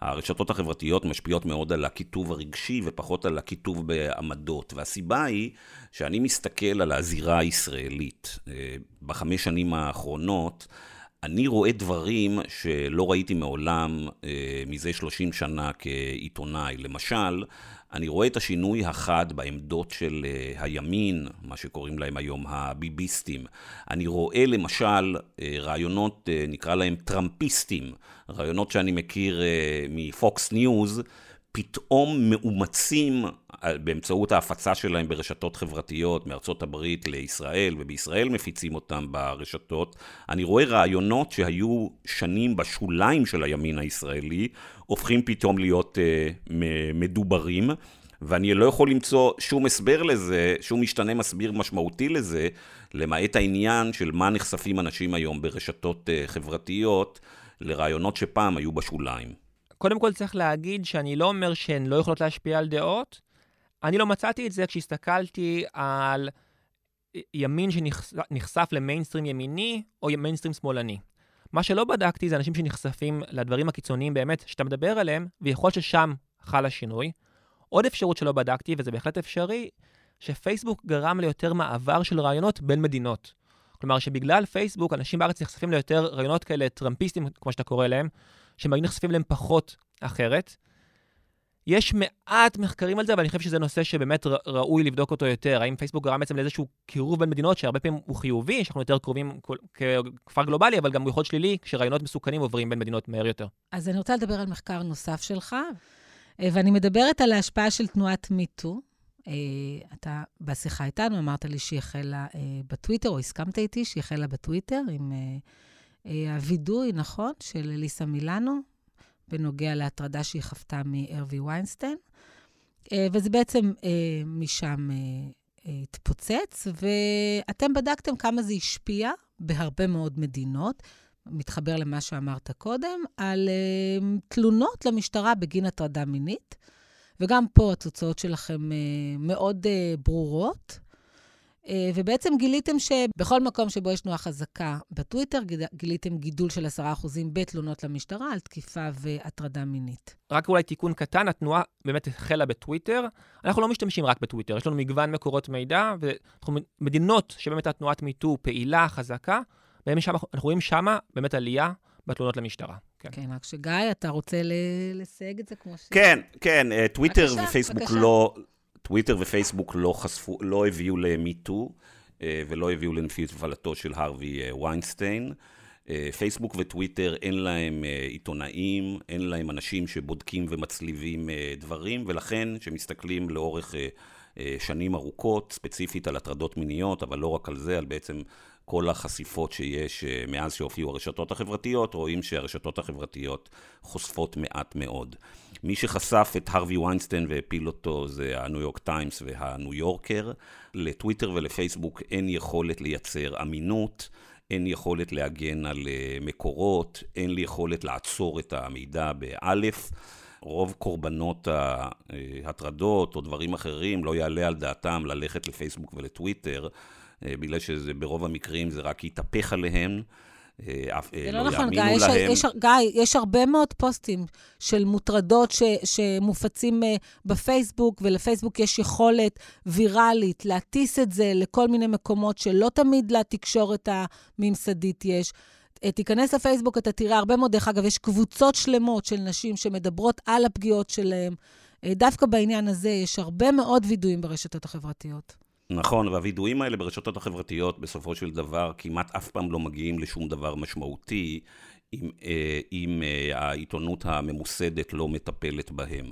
שהרשתות החברתיות משפיעות מאוד על הכיתוב הרגשי ופחות על הכיתוב בעמדות, והסיבה היא שאני מסתכל על הזירה הישראלית בחמש שנים האחרונות, אני רואה דברים שלא ראיתי מעולם מזה שלושים שנה כעיתונאי. למשל, אני רואה את השינוי החד בעמדות של הימין, מה שקוראים להם היום הביביסטים. אני רואה למשל רעיונות, נקרא להם טראמפיסטים, רעיונות שאני מכיר מפוקס ניוז, פתאום מאומצים באמצעות ההפצה שלהם ברשתות חברתיות מארצות הברית לישראל, ובישראל מפיצים אותם ברשתות. אני רואה רעיונות שהיו שנים בשוליים של הימין הישראלי, הופכים פתאום להיות uh, מדוברים, ואני לא יכול למצוא שום הסבר לזה, שום משתנה מסביר משמעותי לזה, למעט העניין של מה נחשפים אנשים היום ברשתות uh, חברתיות, לרעיונות שפעם היו בשוליים. קודם כל צריך להגיד שאני לא אומר שהן לא יכולות להשפיע על דעות. אני לא מצאתי את זה כשהסתכלתי על ימין שנחשף למיינסטרים ימיני או מיינסטרים שמאלני. מה שלא בדקתי זה אנשים שנחשפים לדברים הקיצוניים באמת שאתה מדבר עליהם, ויכול ששם חל השינוי. עוד אפשרות שלא בדקתי, וזה בהחלט אפשרי, שפייסבוק גרם ליותר מעבר של רעיונות בין מדינות. כלומר שבגלל פייסבוק אנשים בארץ נחשפים ליותר רעיונות כאלה טרמפיסטים, כמו שאתה קורא להם, שמגיעים נחשפים להם פחות אחרת. יש מעט מחקרים על זה, אבל אני חושב שזה נושא שבאמת ראוי לבדוק אותו יותר. האם פייסבוק גרם בעצם לאיזשהו קירוב בין מדינות, שהרבה פעמים הוא חיובי, שאנחנו יותר קרובים ככפר גלובלי, אבל גם הוא יכול שלילי, כשרעיונות מסוכנים עוברים בין מדינות מהר יותר. אז אני רוצה לדבר על מחקר נוסף שלך, ואני מדברת על ההשפעה של תנועת מיטו. אתה בשיחה איתנו, אמרת לי שהיא החלה בטוויטר, או הסכמת איתי שהיא החלה בטוויטר עם הווידוי, נכון, של אליסה מילאנו, בנוגע להטרדה שהיא חפתה מהרווי ויינסטיין, וזה בעצם משם התפוצץ, ואתם בדקתם כמה זה השפיע בהרבה מאוד מדינות, מתחבר למה שאמרת קודם, על תלונות למשטרה בגין הטרדה מינית, וגם פה התוצאות שלכם מאוד ברורות, ובעצם גיליתם שבכל מקום שבו יש תנועה חזקה בטוויטר, גיליתם גידול של עשרה אחוזים בתלונות למשטרה על תקיפה והטרדה מינית. רק אולי תיקון קטן, התנועה באמת החלה בטוויטר. אנחנו לא משתמשים רק בטוויטר, יש לנו מגוון מקורות מידע, ומדינות שבאמת התנועת מיטו פעילה, חזקה, ואנחנו רואים שמה באמת עלייה בתלונות למשטרה. כן, רק שגיא, אתה רוצה לסייג את זה כמו ש... כן, כן, טוויטר ופייסבוק לא... טוויטר ופייסבוק לא חשפו, לא הביאו למיטו, ולא הביאו לנפילתו של הרווי ויינסטיין. פייסבוק וטוויטר אין להם עיתונאים, אין להם אנשים שבודקים ומצליבים דברים, ולכן שמסתכלים לאורך שנים ארוכות, ספציפית על הטרדות מיניות, אבל לא רק על זה, על בעצם כל החשיפות שיש מאז שהופיעו הרשתות החברתיות, רואים שהרשתות החברתיות חושפות מעט מאוד. מי שחשף את הרווי ויינסטיין והפיל אותו זה הניו יורק טיימס והניו יורקר. לטוויטר ולפייסבוק אין יכולת לייצר אמינות, אין יכולת להגן על מקורות, אין לי יכולת לעצור את המידע באלף. רוב קורבנות ההטרדות או דברים אחרים לא יעלה על דעתם ללכת לפייסבוק ולטוויטר, בגלל שזה ברוב המקרים זה רק יתהפך עליהם, זה לא נכון, גיא, יש, יש, גיא, יש הרבה מאוד פוסטים של מוטרדות ש, שמופצים בפייסבוק, ולפייסבוק יש יכולת ויראלית להטיס את זה לכל מיני מקומות שלא תמיד לתקשורת הממסדית יש. תיכנס לפייסבוק, אתה תראה הרבה מאוד, דרך אגב, יש קבוצות שלמות של נשים שמדברות על הפגיעות שלהם. דווקא בעניין הזה יש הרבה מאוד וידועים ברשתות החברתיות. נכון, והווידועים האלה ברשתות החברתיות בסופו של דבר כמעט אף פעם לא מגיעים לשום דבר משמעותי אם, אם העיתונות הממוסדת לא מטפלת בהם.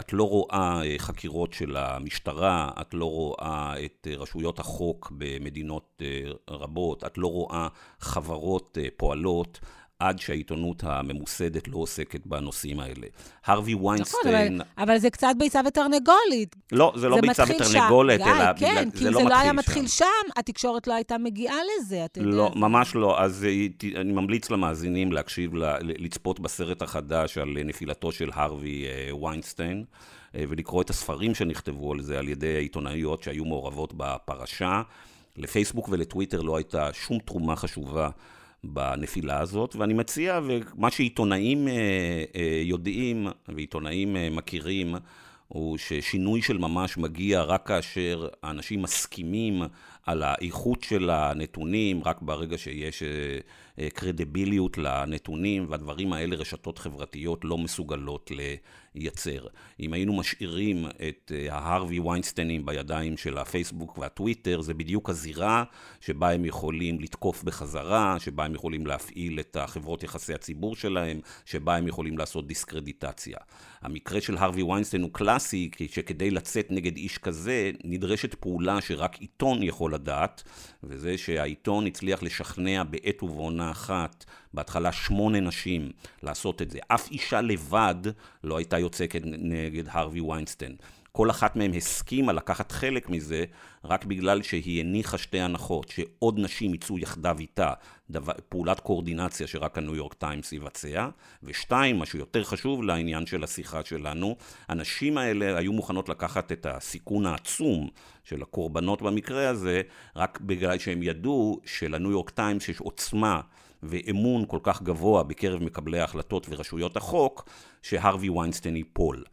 את לא רואה חקירות של המשטרה, את לא רואה את רשויות החוק במדינות רבות, את לא רואה חברות פועלות, עד שהעיתונות הממוסדת לא עוסקת בנושאים האלה. הרווי ויינסטיין... נכון, אבל זה קצת ביצה ותרנגולית. לא, זה לא ביצה ותרנגולית, אלא... כן, כי זה לא היה מתחיל שם, התקשורת לא הייתה מגיעה לזה, אתה יודע. לא, ממש לא. אז אני ממליץ למאזינים להקשיב, לצפות בסרט החדש על נפילתו של הרווי ויינסטיין, ולקרוא את הספרים שנכתבו על זה על ידי העיתונאיות שהיו מעורבות בפרשה. לפייסבוק ולטוויטר לא הייתה שום תרומה חשובה בנפילה הזאת, ואני מציע, ומה שעיתונאים יודעים, ועיתונאים מכירים, הוא ששינוי של ממש מגיע רק כאשר האנשים מסכימים על האיכות של הנתונים, רק ברגע שיש קרדיביליות לנתונים, והדברים האלה רשתות חברתיות לא מסוגלות לייצר. אם היינו משאירים את ההרווי ווינסטיינים בידיים של הפייסבוק והטוויטר, זה בדיוק הזירה שבה הם יכולים לתקוף בחזרה, שבה הם יכולים להפעיל את החברות יחסי הציבור שלהם, שבה הם יכולים לעשות דיסקרדיטציה. המקרה של הרווי ווינסטיין הוא קלאסי, שכדי לצאת נגד איש כזה, נדרשת פעולה שרק עיתון יכול לדעת, וזה שהעיתון הצליח לשכנע בעת ובעונה אחת, בהתחלה שמונה נשים לעשות את זה. אף אישה לבד לא הייתה יוצאת נגד הרווי ווינסטיין. כל אחת מהם הסכימה לקחת חלק מזה, רק בגלל שהיא הניחה שתי הנחות, שעוד נשים יצאו יחדיו איתה, דבר, פעולת קואורדינציה שרק הניו יורק טיימס יבצע, ושתיים, מה שיותר חשוב לעניין של השיחה שלנו, הנשים האלה היו מוכנות לקחת את הסיכון העצום של הקורבנות במקרה הזה, רק בגלל שהם ידעו שלניו יורק טיימס יש עוצמה, ואמון כל כך גבוה בקרב מקבלי ההחלטות ורשויות החוק, שהרווי ווינסטיין ייפול.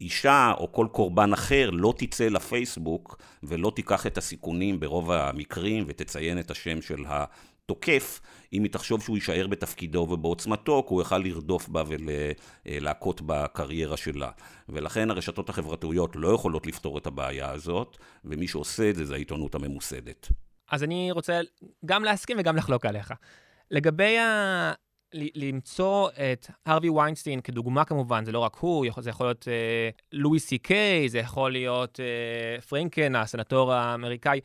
אישה או כל קורבן אחר לא תצא לפייסבוק ולא תיקח את הסיכונים ברוב המקרים ותציין את השם של התוקף, אם היא תחשוב שהוא יישאר בתפקידו ובעוצמתו, כי הוא יכל לרדוף בה ולהכות בקריירה שלה. ולכן הרשתות החברתיות לא יכולות לפתור את הבעיה הזאת, ומי שעושה את זה זה העיתונות הממוסדת. אז אני רוצה גם להסכים וגם לחלוק עליך. לגבי ה... למצוא את הרווי ווינסטיין כדוגמה כמובן, זה לא רק הוא, זה יכול להיות לואי סי קיי, זה יכול להיות פרינקן, הסנטור האמריקאי,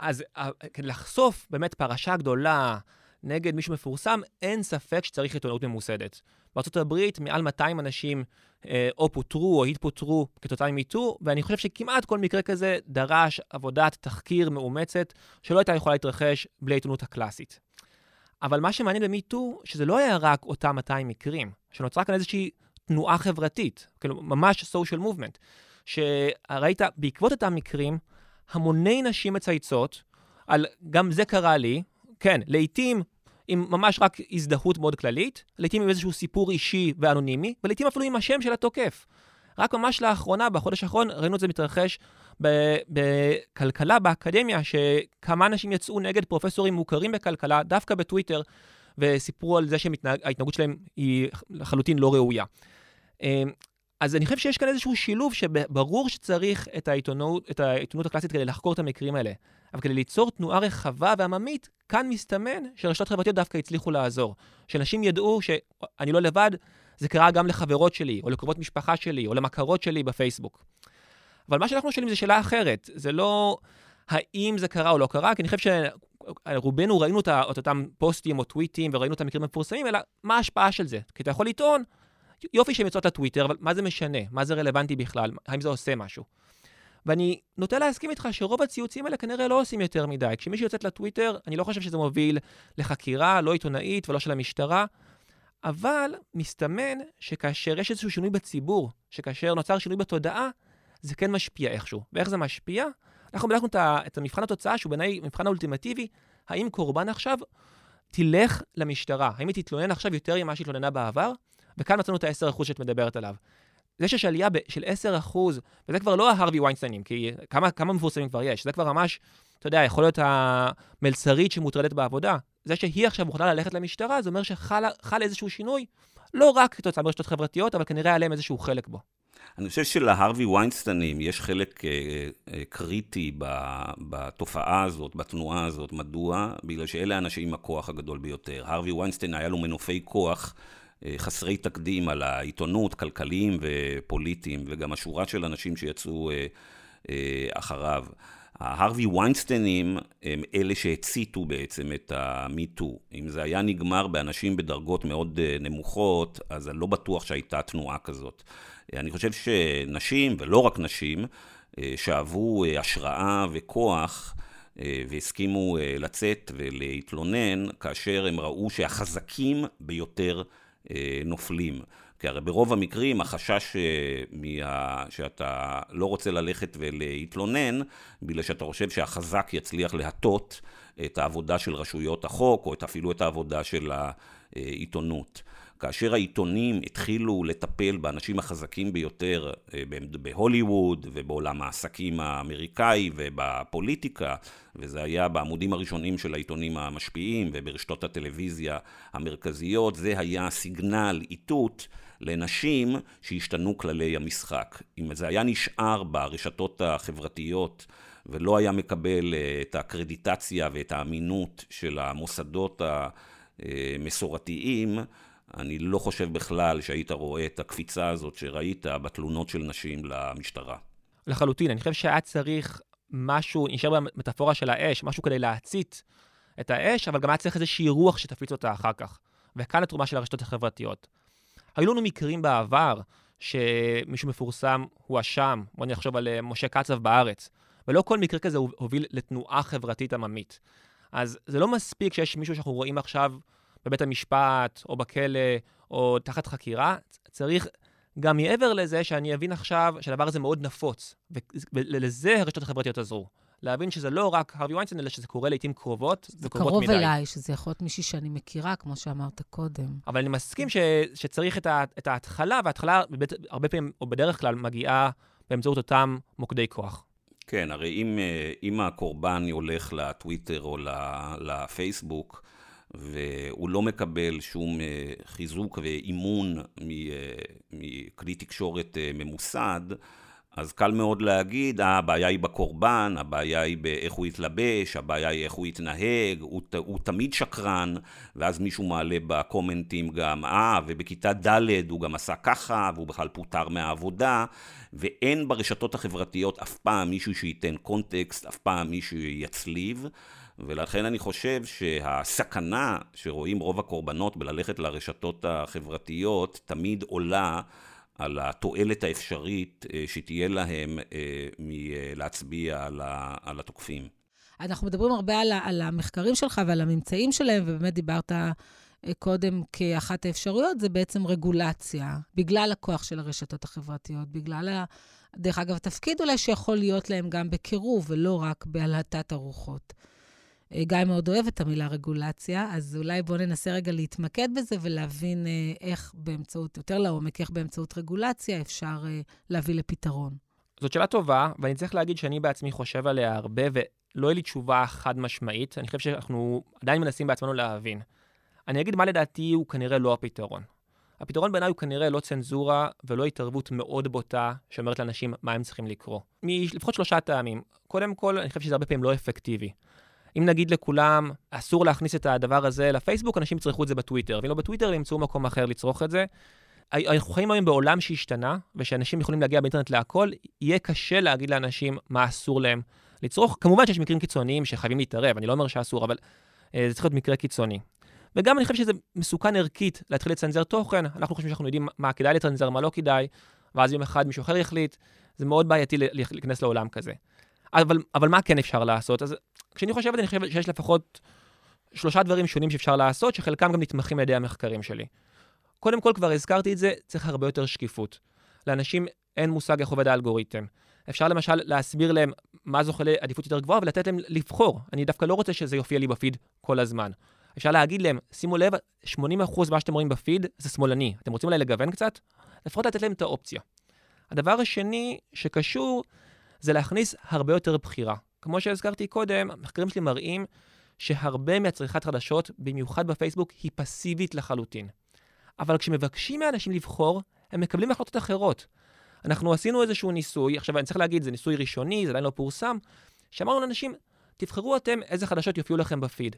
אז כדי לחשוף באמת פרשה גדולה נגד מישהו מפורסם, אין ספק שצריך עיתונות ממוסדת. בארצות הברית מעל מאתיים אנשים או פוטרו או התפוטרו כתוצאה ממיטו, ואני חושב שכמעט כל מקרה כזה דרש עבודת תחקיר מאומצת, שלא הייתה יכולה להתרחש בלי העיתונות הקלאסית. אבל מה שמעניין במיטו, שזה לא היה רק אותם מאתיים מקרים, שנוצרה כאן איזושהי תנועה חברתית, כאילו ממש social movement, שראית בעקבות אותם מקרים, המוני נשים מצייצות, על גם זה קרה לי, כן, לעתים עם ממש רק הזדהות מאוד כללית, לעתים עם איזשהו סיפור אישי ואנונימי, ולעתים אפילו עם השם של התוקף. רק ממש לאחרונה, בחודש האחרון, ראינו את זה מתרחש בכלכלה, באקדמיה, שכמה אנשים יצאו נגד פרופסורים מוכרים בכלכלה, דווקא בטוויטר, וסיפרו על זה שההתנהגות שלהם היא לחלוטין לא ראויה. אז אני חושב שיש כאן איזשהו שילוב שברור שצריך את העיתונות, את העיתונות הקלאסית כדי לחקור את המקרים האלה. אבל כדי ליצור תנועה רחבה ועממית, כאן מסתמן שרשתות חברתיות דווקא הצליחו לעזור. שאנשים ידעו שאני לא לבד, זה קרה גם לחברות שלי, או לקרובות משפחה שלי, או למכרות שלי בפייסבוק. אבל מה שאנחנו שואלים זה שאלה אחרת, זה לא האם זה קרה או לא קרה, כי אני חושב שרובנו ראינו את אותם פוסטים או טוויטים, וראינו את המקרים המפורסמים, אלא מה ההשפעה של זה? כי אתה יכול לטעון, יופי שהם יוצאות לטוויטר, אבל מה זה משנה? מה זה רלוונטי בכלל? האם זה עושה משהו? ואני נוטה להסכים איתך שרוב הציוצים האלה כנראה לא עושים יותר מדי. כשמישהו יוצאת לטוויטר, אני לא חושב שזה מוביל לחקירה, לא עיתונאית ולא של המשטרה, אבל מסתמן שכאשר יש איזשהו שינוי בציבור, שכאשר נוצר שינוי בתודעה, זה כן משפיע איכשהו. ואיך זה משפיע? אנחנו בלחנו את המבחן התוצאה, שהוא בעיניי מבחן האולטימטיבי, האם קורבן עכשיו תלך למשטרה? האם היא תתלונן עכשיו יותר עם מה שהתלוננה בעבר? וכאן מצאנו את ה-עשרה אחוז שאת מדברת עליו. זה שיש עלייה של עשרה אחוז, וזה כבר לא ההרווי ווינסטיינים, כי כמה, כמה מפורסמים כבר יש, זה כבר ממש, אתה יודע, יכול להיות המלצרית שמוטרדת בעבודה. זה שהיא עכשיו מוכנה ללכת למשטרה, זה אומר שחל איזשהו שינוי, לא רק כתוצאה מרשתות חברתיות, אבל כנראה עליהם איזשהו חלק בו. אני חושב שלהרווי ווינסטיינים יש חלק קריטי בתופעה הזאת, בתנועה הזאת. מדוע? בגלל שאלה האנשים עם הכוח הגדול ביותר. הרווי ווינסטיין היה לו מנופי כוח חסרי תקדים על העיתונות, כלכליים ופוליטיים, וגם השורה של אנשים שיצאו אחריו. ההרווי ווינסטיינים הם אלה שהציתו בעצם את המיטו. אם זה היה נגמר באנשים בדרגות מאוד נמוכות, אז אני לא בטוח שהייתה תנועה כזאת. אני חושב שנשים, ולא רק נשים, שאהבו השראה וכוח והסכימו לצאת ולהתלונן, כאשר הם ראו שהחזקים ביותר נופלים. כי הרי ברוב המקרים החשש מה... שאתה לא רוצה ללכת ולהתלונן, בגלל שאתה חושב שהחזק יצליח להטות את העבודה של רשויות החוק, או את אפילו את העבודה של העיתונות. כאשר העיתונים התחילו לטפל באנשים החזקים ביותר בהוליווד ובעולם העסקים האמריקאי ובפוליטיקה, וזה היה בעמודים הראשונים של העיתונים המשפיעים וברשתות הטלוויזיה המרכזיות, זה היה סיגנל, איתות לנשים שהשתנו כללי המשחק. אם זה היה נשאר ברשתות החברתיות ולא היה מקבל את הקרדיטציה ואת האמינות של המוסדות המסורתיים, אני לא חושב בכלל שהיית רואה את הקפיצה הזאת שראית בתלונות של נשים למשטרה. לחלוטין, אני חושב שהיה צריך משהו, נשאר במטאפורה של האש, משהו כדי להצית את האש, אבל גם היה צריך איזושהי רוח שתפיץ אותה אחר כך. וכאן התרומה של הרשתות החברתיות. היו לנו מקרים בעבר שמישהו מפורסם הוא אשם, בוא נחשוב על משה קצב בארץ, ולא כל מקרה כזה הוביל לתנועה חברתית עממית. אז זה לא מספיק שיש מישהו שאנחנו רואים עכשיו בבית המשפט, או בכלא, או תחת חקירה, צריך גם מעבר לזה שאני אבין עכשיו שהדבר הזה מאוד נפוץ, ולזה הרשתות החברתיות עזרו. להבין שזה לא רק הרווי ויינסטיין, אלא שזה קורה לעתים קרובות וקרובות מדי. זה קרוב אליי, שזה יכול להיות מישהי שאני מכירה, כמו שאמרת קודם. אבל אני מסכים ש, שצריך את, ה, את ההתחלה, וההתחלה בבית, הרבה פעמים, או בדרך כלל, מגיעה באמצעות אותם מוקדי כוח. כן, הרי אם, אם הקורבן הולך לטוויטר או לפייסבוק, והוא לא מקבל שום חיזוק ואימון מכלי תקשורת ממוסד, אז קל מאוד להגיד, הבעיה היא בקורבן, הבעיה היא באיך הוא יתלבש, הבעיה היא איך הוא יתנהג, הוא, הוא תמיד שקרן, ואז מישהו מעלה בקומנטים גם, אה, ובכיתה ד' הוא גם עשה ככה, והוא בכלל פוטר מהעבודה, ואין ברשתות החברתיות אף פעם מישהו שייתן קונטקסט, אף פעם מישהו יצליב, ולכן אני חושב שהסכנה שרואים רוב הקורבנות בללכת לרשתות החברתיות תמיד עולה, על התועלת האפשרית שתהיה להם מלהצביע על התוקפים. אנחנו מדברים הרבה על המחקרים שלך ועל הממצאים שלהם, ובאמת דיברת קודם כאחת האפשרויות, זה בעצם רגולציה, בגלל הכוח של הרשתות החברתיות, בגלל, דרך אגב, תפקיד אולי שיכול להיות להם גם בקירוב, ולא רק בהלהטת הרוחות. גיא מאוד אוהב את המילה רגולציה, אז אולי בואו ננסה רגע להתמקד בזה ולהבין איך באמצעות, יותר לעומק, איך באמצעות רגולציה אפשר להביא לפתרון. זאת שאלה טובה, ואני צריך להגיד שאני בעצמי חושב עליה הרבה, ולא יהיה לי תשובה חד משמעית. אני חושב שאנחנו עדיין מנסים בעצמנו להבין. אני אגיד מה לדעתי הוא כנראה לא הפתרון. הפתרון בעיניי הוא כנראה לא צנזורה ולא התערבות מאוד בוטה שאומרת לאנשים מה הם צריכים לקרוא. מלפחות שלושה טעמים. קודם כל, אני חושב שזה הרבה פעמים לא אפקטיבי. אם נגיד לכולם, אסור להכניס את הדבר הזה לפייסבוק, אנשים צריכו את זה בטוויטר, ואם לא בטוויטר, ימצאו מקום אחר לצרוך את זה. אנחנו חיים היום בעולם שהשתנה, ושאנשים יכולים להגיע באינטרנט להכל, יהיה קשה להגיד לאנשים מה אסור להם לצרוך. כמובן שיש מקרים קיצוניים שחייבים להתערב, אני לא אומר שאסור, אבל אה, זה צריך להיות מקרה קיצוני. וגם אני חושב שזה מסוכן ערכית להתחיל לצנזר תוכן, אנחנו חושבים שאנחנו יודעים מה כדאי לצנזר, מה לא כדאי, ואז יום אחד מישהו אחר יחליט, זה מאוד בעייתי להיכנס לעולם כזה. אבל, אבל מה כן אפשר לעשות? אז כשאני חושבת, אני חושבת שיש לפחות שלושה דברים שונים שאפשר לעשות, שחלקם גם נתמכים על ידי המחקרים שלי. קודם כל, כבר הזכרתי את זה, צריך הרבה יותר שקיפות. לאנשים אין מושג איך עובד האלגוריתם. אפשר למשל להסביר להם מה זוכה לעדיפות יותר גבוהה, ולתת להם לבחור. אני דווקא לא רוצה שזה יופיע לי בפיד כל הזמן. אפשר להגיד להם, שימו לב, שמונים אחוז מה שאתם רואים בפיד זה שמאלני. אתם רוצים אולי לגוון קצת? לפחות לתת להם את האופציה. הדבר השני שקשור זה להכניס הרבה יותר בחירה. כמו שהזכרתי קודם, המחקרים שלי מראים שהרבה מהצריכת חדשות, במיוחד בפייסבוק, היא פסיבית לחלוטין. אבל כשמבקשים מהאנשים לבחור, הם מקבלים החלטות אחרות. אנחנו עשינו איזשהו ניסוי, עכשיו אני צריך להגיד, זה ניסוי ראשוני, זה עדיין לא פורסם, שאמרנו לאנשים, תבחרו אתם איזה חדשות יופיעו לכם בפיד.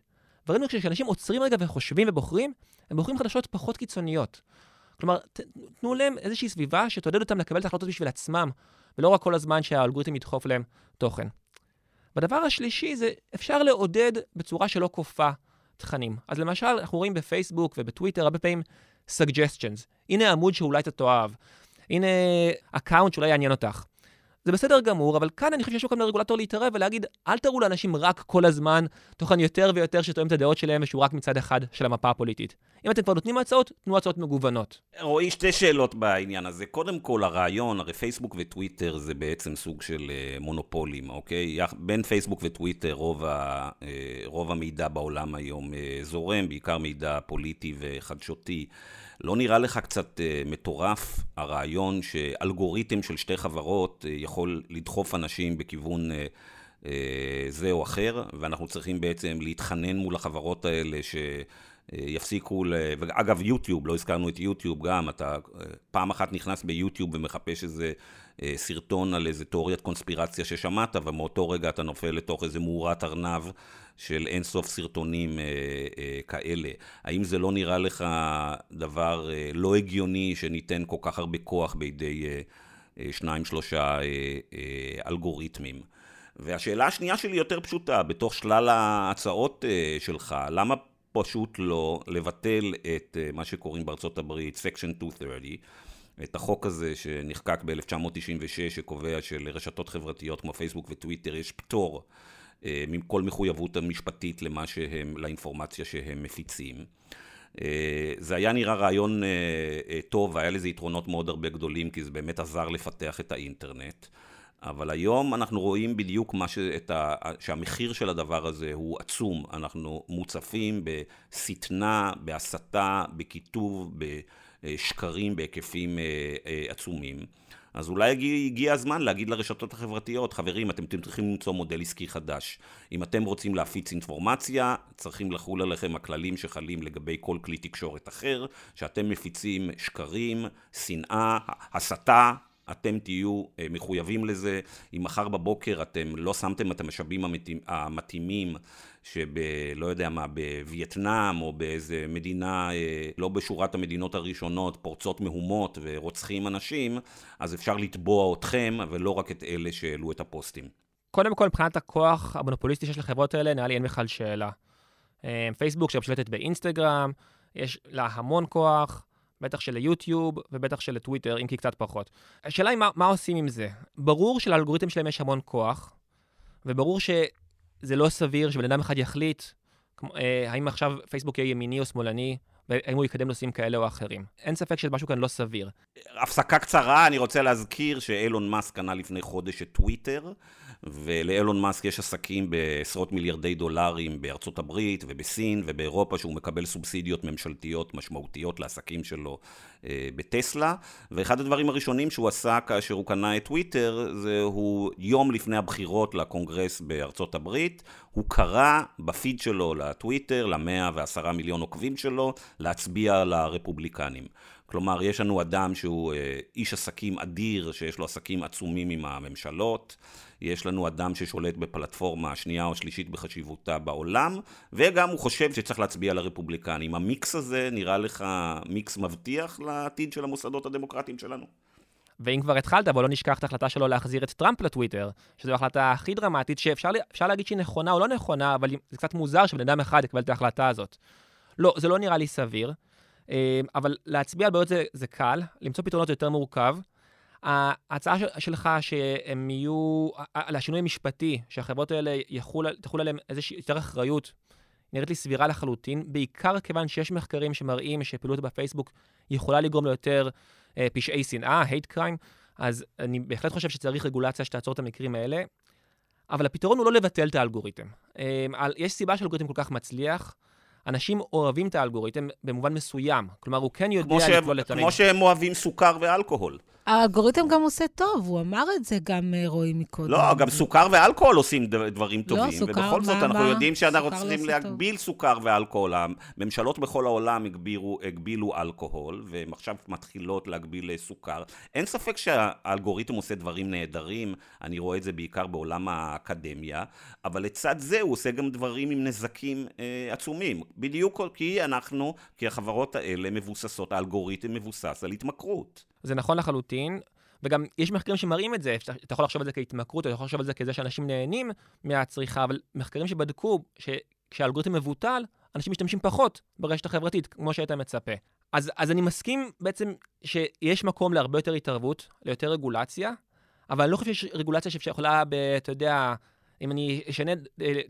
וראינו כשאנשים עוצרים רגע וחושבים ובוחרים, הם בוחרים חדשות פחות קיצוניות. כלומר, תנו להם איזושהי סביבה שתעודד אותם לקבל את ההחלטות בשביל עצמם, ולא רק כל הזמן שהאלגוריתם ידחוף להם תוכן. והדבר השלישי זה אפשר לעודד בצורה שלא כופה תכנים. אז למשל, אנחנו רואים בפייסבוק ובטוויטר הרבה פעמים suggestions. הנה העמוד שאולי אתה תאהב. הנה אקאונט שאולי יעניין אותך. זה בסדר גמור, אבל כאן אני חושב שיש מקום לרגולטור להתערב ולהגיד, אל תראו לאנשים רק כל הזמן תוכן יותר ויותר שתואם את הדעות שלהם ושהוא רק מצד אחד של המפה הפוליטית. אם אתם כבר נותנים הצעות, תנו הצעות מגוונות. רואי, שתי שאלות בעניין הזה. קודם כל, הרעיון, הרי פייסבוק וטוויטר זה בעצם סוג של מונופולים, אוקיי? בין פייסבוק וטוויטר רוב, ה, רוב המידע בעולם היום זורם, בעיקר מידע פוליטי וחדשותי. לא נראה לך קצת אה, מטורף הרעיון שאלגוריתם של שתי חברות אה, יכול לדחוף אנשים בכיוון אה, אה, זה או אחר, ואנחנו צריכים בעצם להתחנן מול החברות האלה שיפסיקו, אה, ואגב יוטיוב, לא הזכרנו את יוטיוב גם, אתה אה, פעם אחת נכנס ביוטיוב ומחפש איזה אה, סרטון על איזה תיאוריית קונספירציה ששמעת, ומאותו רגע אתה נופל לתוך איזה מאורת ארנב, של אינסוף סרטונים אה, אה, כאלה. האם זה לא נראה לך דבר אה, לא הגיוני שניתן כל כך הרבה כוח בידי אה, אה, שניים שלושה אה, אה, אלגוריתמים? והשאלה השנייה שלי יותר פשוטה, בתוך שלל ההצעות אה, שלך, למה פשוט לא לבטל את אה, מה שקוראים בארצות הברית Section מאתיים שלושים, את החוק הזה שנחקק ב-אלף תשע מאות תשעים ושש שקובע שלרשתות חברתיות כמו פייסבוק וטוויטר יש פטור מכל מחויבות המשפטית למה שהם, לאינפורמציה שהם מפיצים. זה היה נראה רעיון טוב, היה לזה יתרונות מאוד הרבה גדולים, כי זה באמת עזר לפתח את האינטרנט. אבל היום אנחנו רואים בדיוק מה ש... את ה... שהמחיר של הדבר הזה הוא עצום. אנחנו מוצפים בסטנה, בהסתה, בכיתוב, בשקרים, בהיקפים עצומים. אז אולי הגיע, הגיע הזמן להגיד לרשתות החברתיות, חברים, אתם צריכים למצוא מודל עסקי חדש. אם אתם רוצים להפיץ אינפורמציה, צריכים לחול עליכם הכללים שחלים לגבי כל כלי תקשורת אחר, שאתם מפיצים שקרים, שנאה, הסתה, אתם תהיו מחויבים לזה. אם מחר בבוקר אתם לא שמתם את המשאבים המתאימים, שלא יודע מה, בווייטנאם או באיזה מדינה, לא בשורת המדינות הראשונות, פורצות מהומות ורוצחים אנשים, אז אפשר לתבוע אתכם ולא רק את אלה שהעלו את הפוסטים. קודם כל, מבחינת הכוח המונופוליסטי שיש לחברות האלה, נראה לי אין בכלל שאלה. פייסבוק שמשלטת באינסטגרם, יש לה המון כוח, בטח של יוטיוב ובטח של טוויטר, אם כי קצת פחות. השאלה היא מה, מה עושים עם זה? ברור שלאלגוריתם שלהם יש המון כוח, וברור שזה לא סביר שבן אדם אחד יחליט, כמו, אה, האם עכשיו פייסבוק יהיה ימיני או שמאלני, והאם הוא יקדם נושאים כאלה או אחרים. אין ספק שמשהו כאן לא סביר. הפסקה קצרה, אני רוצה להזכיר שאלון מאסק קנה לפני חודש את טוויטר, ולאלון מאסק יש עסקים בעשרות מיליארדי דולרים בארצות הברית ובסין ובאירופה, שהוא מקבל סובסידיות ממשלתיות משמעותיות לעסקים שלו אה, בטסלה, ואחד הדברים הראשונים שהוא עשה כאשר הוא קנה את טוויטר, זהו יום לפני הבחירות לקונגרס בארצות הברית, הוא קרא בפיד שלו לטוויטר, ל-מאה ועשרה מיליון עוקבים שלו, להצביע לרפובליקנים. כלומר, יש לנו אדם שהוא איש עסקים אדיר, שיש לו עסקים עצומים עם הממשלות, יש לנו אדם ששולט בפלטפורמה השנייה או שלישית בחשיבותה בעולם, וגם הוא חושב שצריך להצביע לרפובליקנים. המיקס הזה נראה לך מיקס מבטיח לעתיד של המוסדות הדמוקרטיים שלנו? ואם כבר התחלת, אבל לא נשכח את ההחלטה שלו להחזיר את טראמפ לטוויטר, שזו ההחלטה הכי דרמטית, שאפשר להגיד שהיא נכונה או לא נכונה, אבל זה קצת מוזר שבן אדם אחד יקבל את ההחלטה הזאת. לא, זה לא נראה לי סביר, אבל להצביע על בעיות זה, זה קל, למצוא פתרונות יותר מורכב. ההצעה שלך שהם יהיו, על השינוי המשפטי, שהחברות האלה תחול עליהם איזושהי יותר אחריות, נראית לי סבירה לחלוטין, בעיקר כיוון שיש מחקרים שמראים שפעילות בפייסבוק יכולה לגרום ליותר פשעי שנאה, hate crime, אז אני בהחלט חושב שצריך רגולציה שתעצור את המקרים האלה, אבל הפתרון הוא לא לבטל את האלגוריתם. יש סיבה שהאלגוריתם כל כך מצליח, אנשים אוהבים את האלגוריתם במובן מסוים, כלומר הוא כן יודע לקלול את הרגע. כמו שהם אוהבים סוכר ואלכוהול. האלגוריתם גם עושה טוב, הוא אמר את זה גם רואים מקודם. לא, גם סוכר ואלכוהול עושים דברים טובים, לא, סוכר, ובכל זאת אנחנו יודעים שאנחנו רוצים להגביל סוכר ואלכוהול. הממשלות בכל העולם הגבירו, הגבילו אלכוהול, ועכשיו מתחילות להגביל סוכר. אין ספק שהאלגוריתם עושה דברים נהדרים, אני רואה את זה בעיקר בעולם האקדמיה, אבל לצד זה הוא עושה גם דברים עם נזקים אה, עצומים. בדיוק כי אנחנו, כי החברות האלה מבוססות, האלגוריתם מבוסס על התמכרות. זה נכון לחלוטין, וגם יש מחקרים שמראים את זה, אתה יכול לחשוב על זה כהתמכרות, אתה יכול לחשוב על זה כזה שאנשים נהנים מהצריכה, אבל מחקרים שבדקו שכשהאלגוריתם מבוטל, אנשים משתמשים פחות ברשת החברתית, כמו שהיית מצפה. אז, אז אני מסכים בעצם שיש מקום להרבה יותר התערבות, ליותר רגולציה, אבל אני לא חושב שיש רגולציה שיכולה, אתה יודע, אם אני אשנה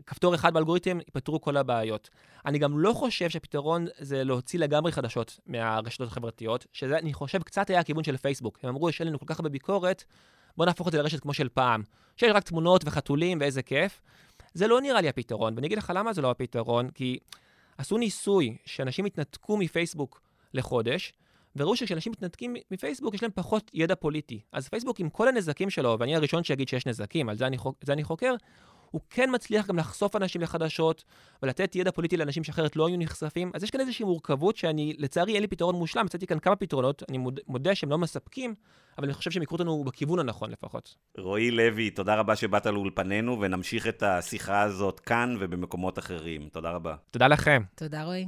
כפתור אחד באלגוריתם, ייפתרו כל הבעיות. אני גם לא חושב שהפתרון זה להוציא לגמרי חדשות מהרשתות החברתיות, שזה, אני חושב, קצת היה הכיוון של פייסבוק. הם אמרו, יש לנו כל כך בביקורת, בוא נהפוך את זה לרשת כמו של פעם. שיש רק תמונות וחתולים ואיזה כיף. זה לא נראה לי הפתרון, ואני אגיד לך למה זה לא הפתרון, כי עשו ניסוי שאנשים התנתקו מפייסבוק לחודש, וראו שכשאנשים מתנתקים מפייסבוק, יש להם פחות ידע פוליטי. אז פייסבוק, עם כל הנזקים שלו, ואני הראשון שיגיד שיש נזקים, על זה אני, זה אני חוקר, הוא כן מצליח גם לחשוף אנשים לחדשות, ולתת ידע פוליטי לאנשים שאחרת לא היו נחשפים. אז יש כאן איזושהי מורכבות שאני, לצערי, אין לי פתרון מושלם. מצאתי כאן כמה פתרונות, אני מודה שהם לא מספקים, אבל אני חושב שהם יקרו אותנו בכיוון הנכון לפחות. רועי לוי, תודה רבה שבאת לאולפנינו, ונמשיך את השיחה הזאת כאן ובמקומות אחרים. תודה רבה. תודה לכם. תודה, רועי.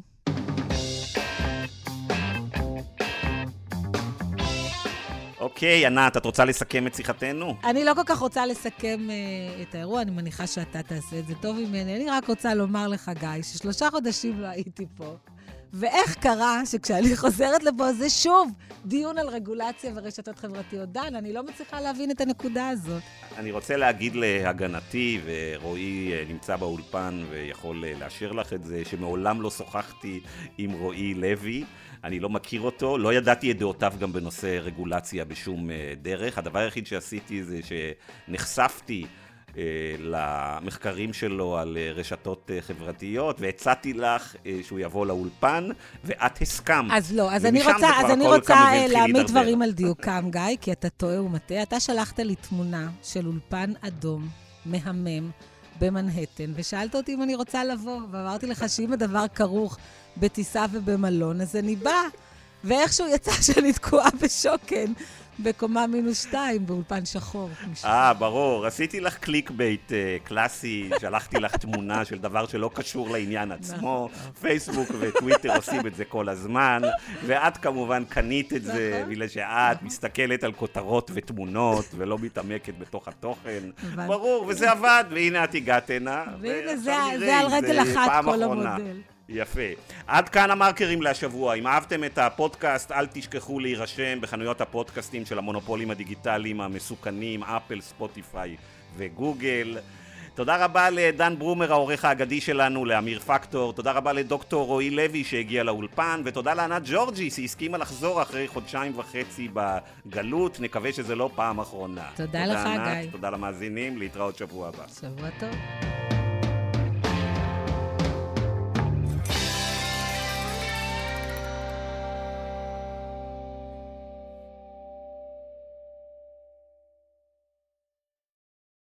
אוקיי, ענת, את רוצה לסכם את שיחתנו? אני לא כל כך רוצה לסכם uh, את האירוע, אני מניחה שאתה תעשה את זה טוב ממני. אני רק רוצה לומר לך, גיא, ששלושה חודשים לא הייתי פה. ואיך קרה שכשאני חוזרת לפה, זה שוב דיון על רגולציה ורשתות חברתיות. דן, אני לא מצליחה להבין את הנקודה הזאת. אני רוצה להגיד להגנתי, ורועי נמצא באולפן ויכול לאשר לך את זה, שמעולם לא שוחחתי עם רועי לוי. אני לא מכיר אותו, לא ידעתי את דעותיו גם בנושא רגולציה בשום דרך. הדבר היחיד שעשיתי זה שנחשפתי למחקרים שלו על רשתות חברתיות, והצעתי לך שהוא יבוא לאולפן, ואת הסכמת. אז לא, אז אני רוצה, אז אני רוצה להעמיד דברים על דיוקם, גיא, כי אתה טועה ומטעה. אתה שלחת לי תמונה של אולפן אדום, מהמם, במנהטן, ושאלת אותי אם אני רוצה לבוא, ואמרתי לך שאם הדבר כרוך בטיסה ובמלון, אז אני באה, ואיכשהו יצא שאני תקועה בשוקן, בקומה מינוס שתיים, באולפן שחור. אה, ברור. עשיתי לך קליק בייט קלאסי, שלחתי לך תמונה של דבר שלא קשור לעניין עצמו. פייסבוק וטוויטר עושים את זה כל הזמן, ואת כמובן קנית את זה, בגלל שאת מסתכלת על כותרות ותמונות, ולא מתעמקת בתוך התוכן. ברור, וזה עבד, והנה את הגעת הנה. והנה, זה על רגל אחת כל המודל. יפה. עד כאן המרקרים להשבוע. אם אהבתם את הפודקאסט, אל תשכחו להירשם בחנויות הפודקאסטים של המונופולים הדיגיטליים המסוכנים, אפל, ספוטיפיי וגוגל. תודה רבה לדן ברומר, העורך האגדי שלנו, לאמיר פקטור. תודה רבה לדוקטור רועי לוי שהגיע לאולפן, ותודה לענת ג'ורג'י שהסכימה לחזור אחרי חודשיים וחצי בגלות. נקווה שזה לא פעם אחרונה. תודה, תודה לך, ענת, גיא. תודה למאזינים. להתראות שבוע הבא. שבוע טוב.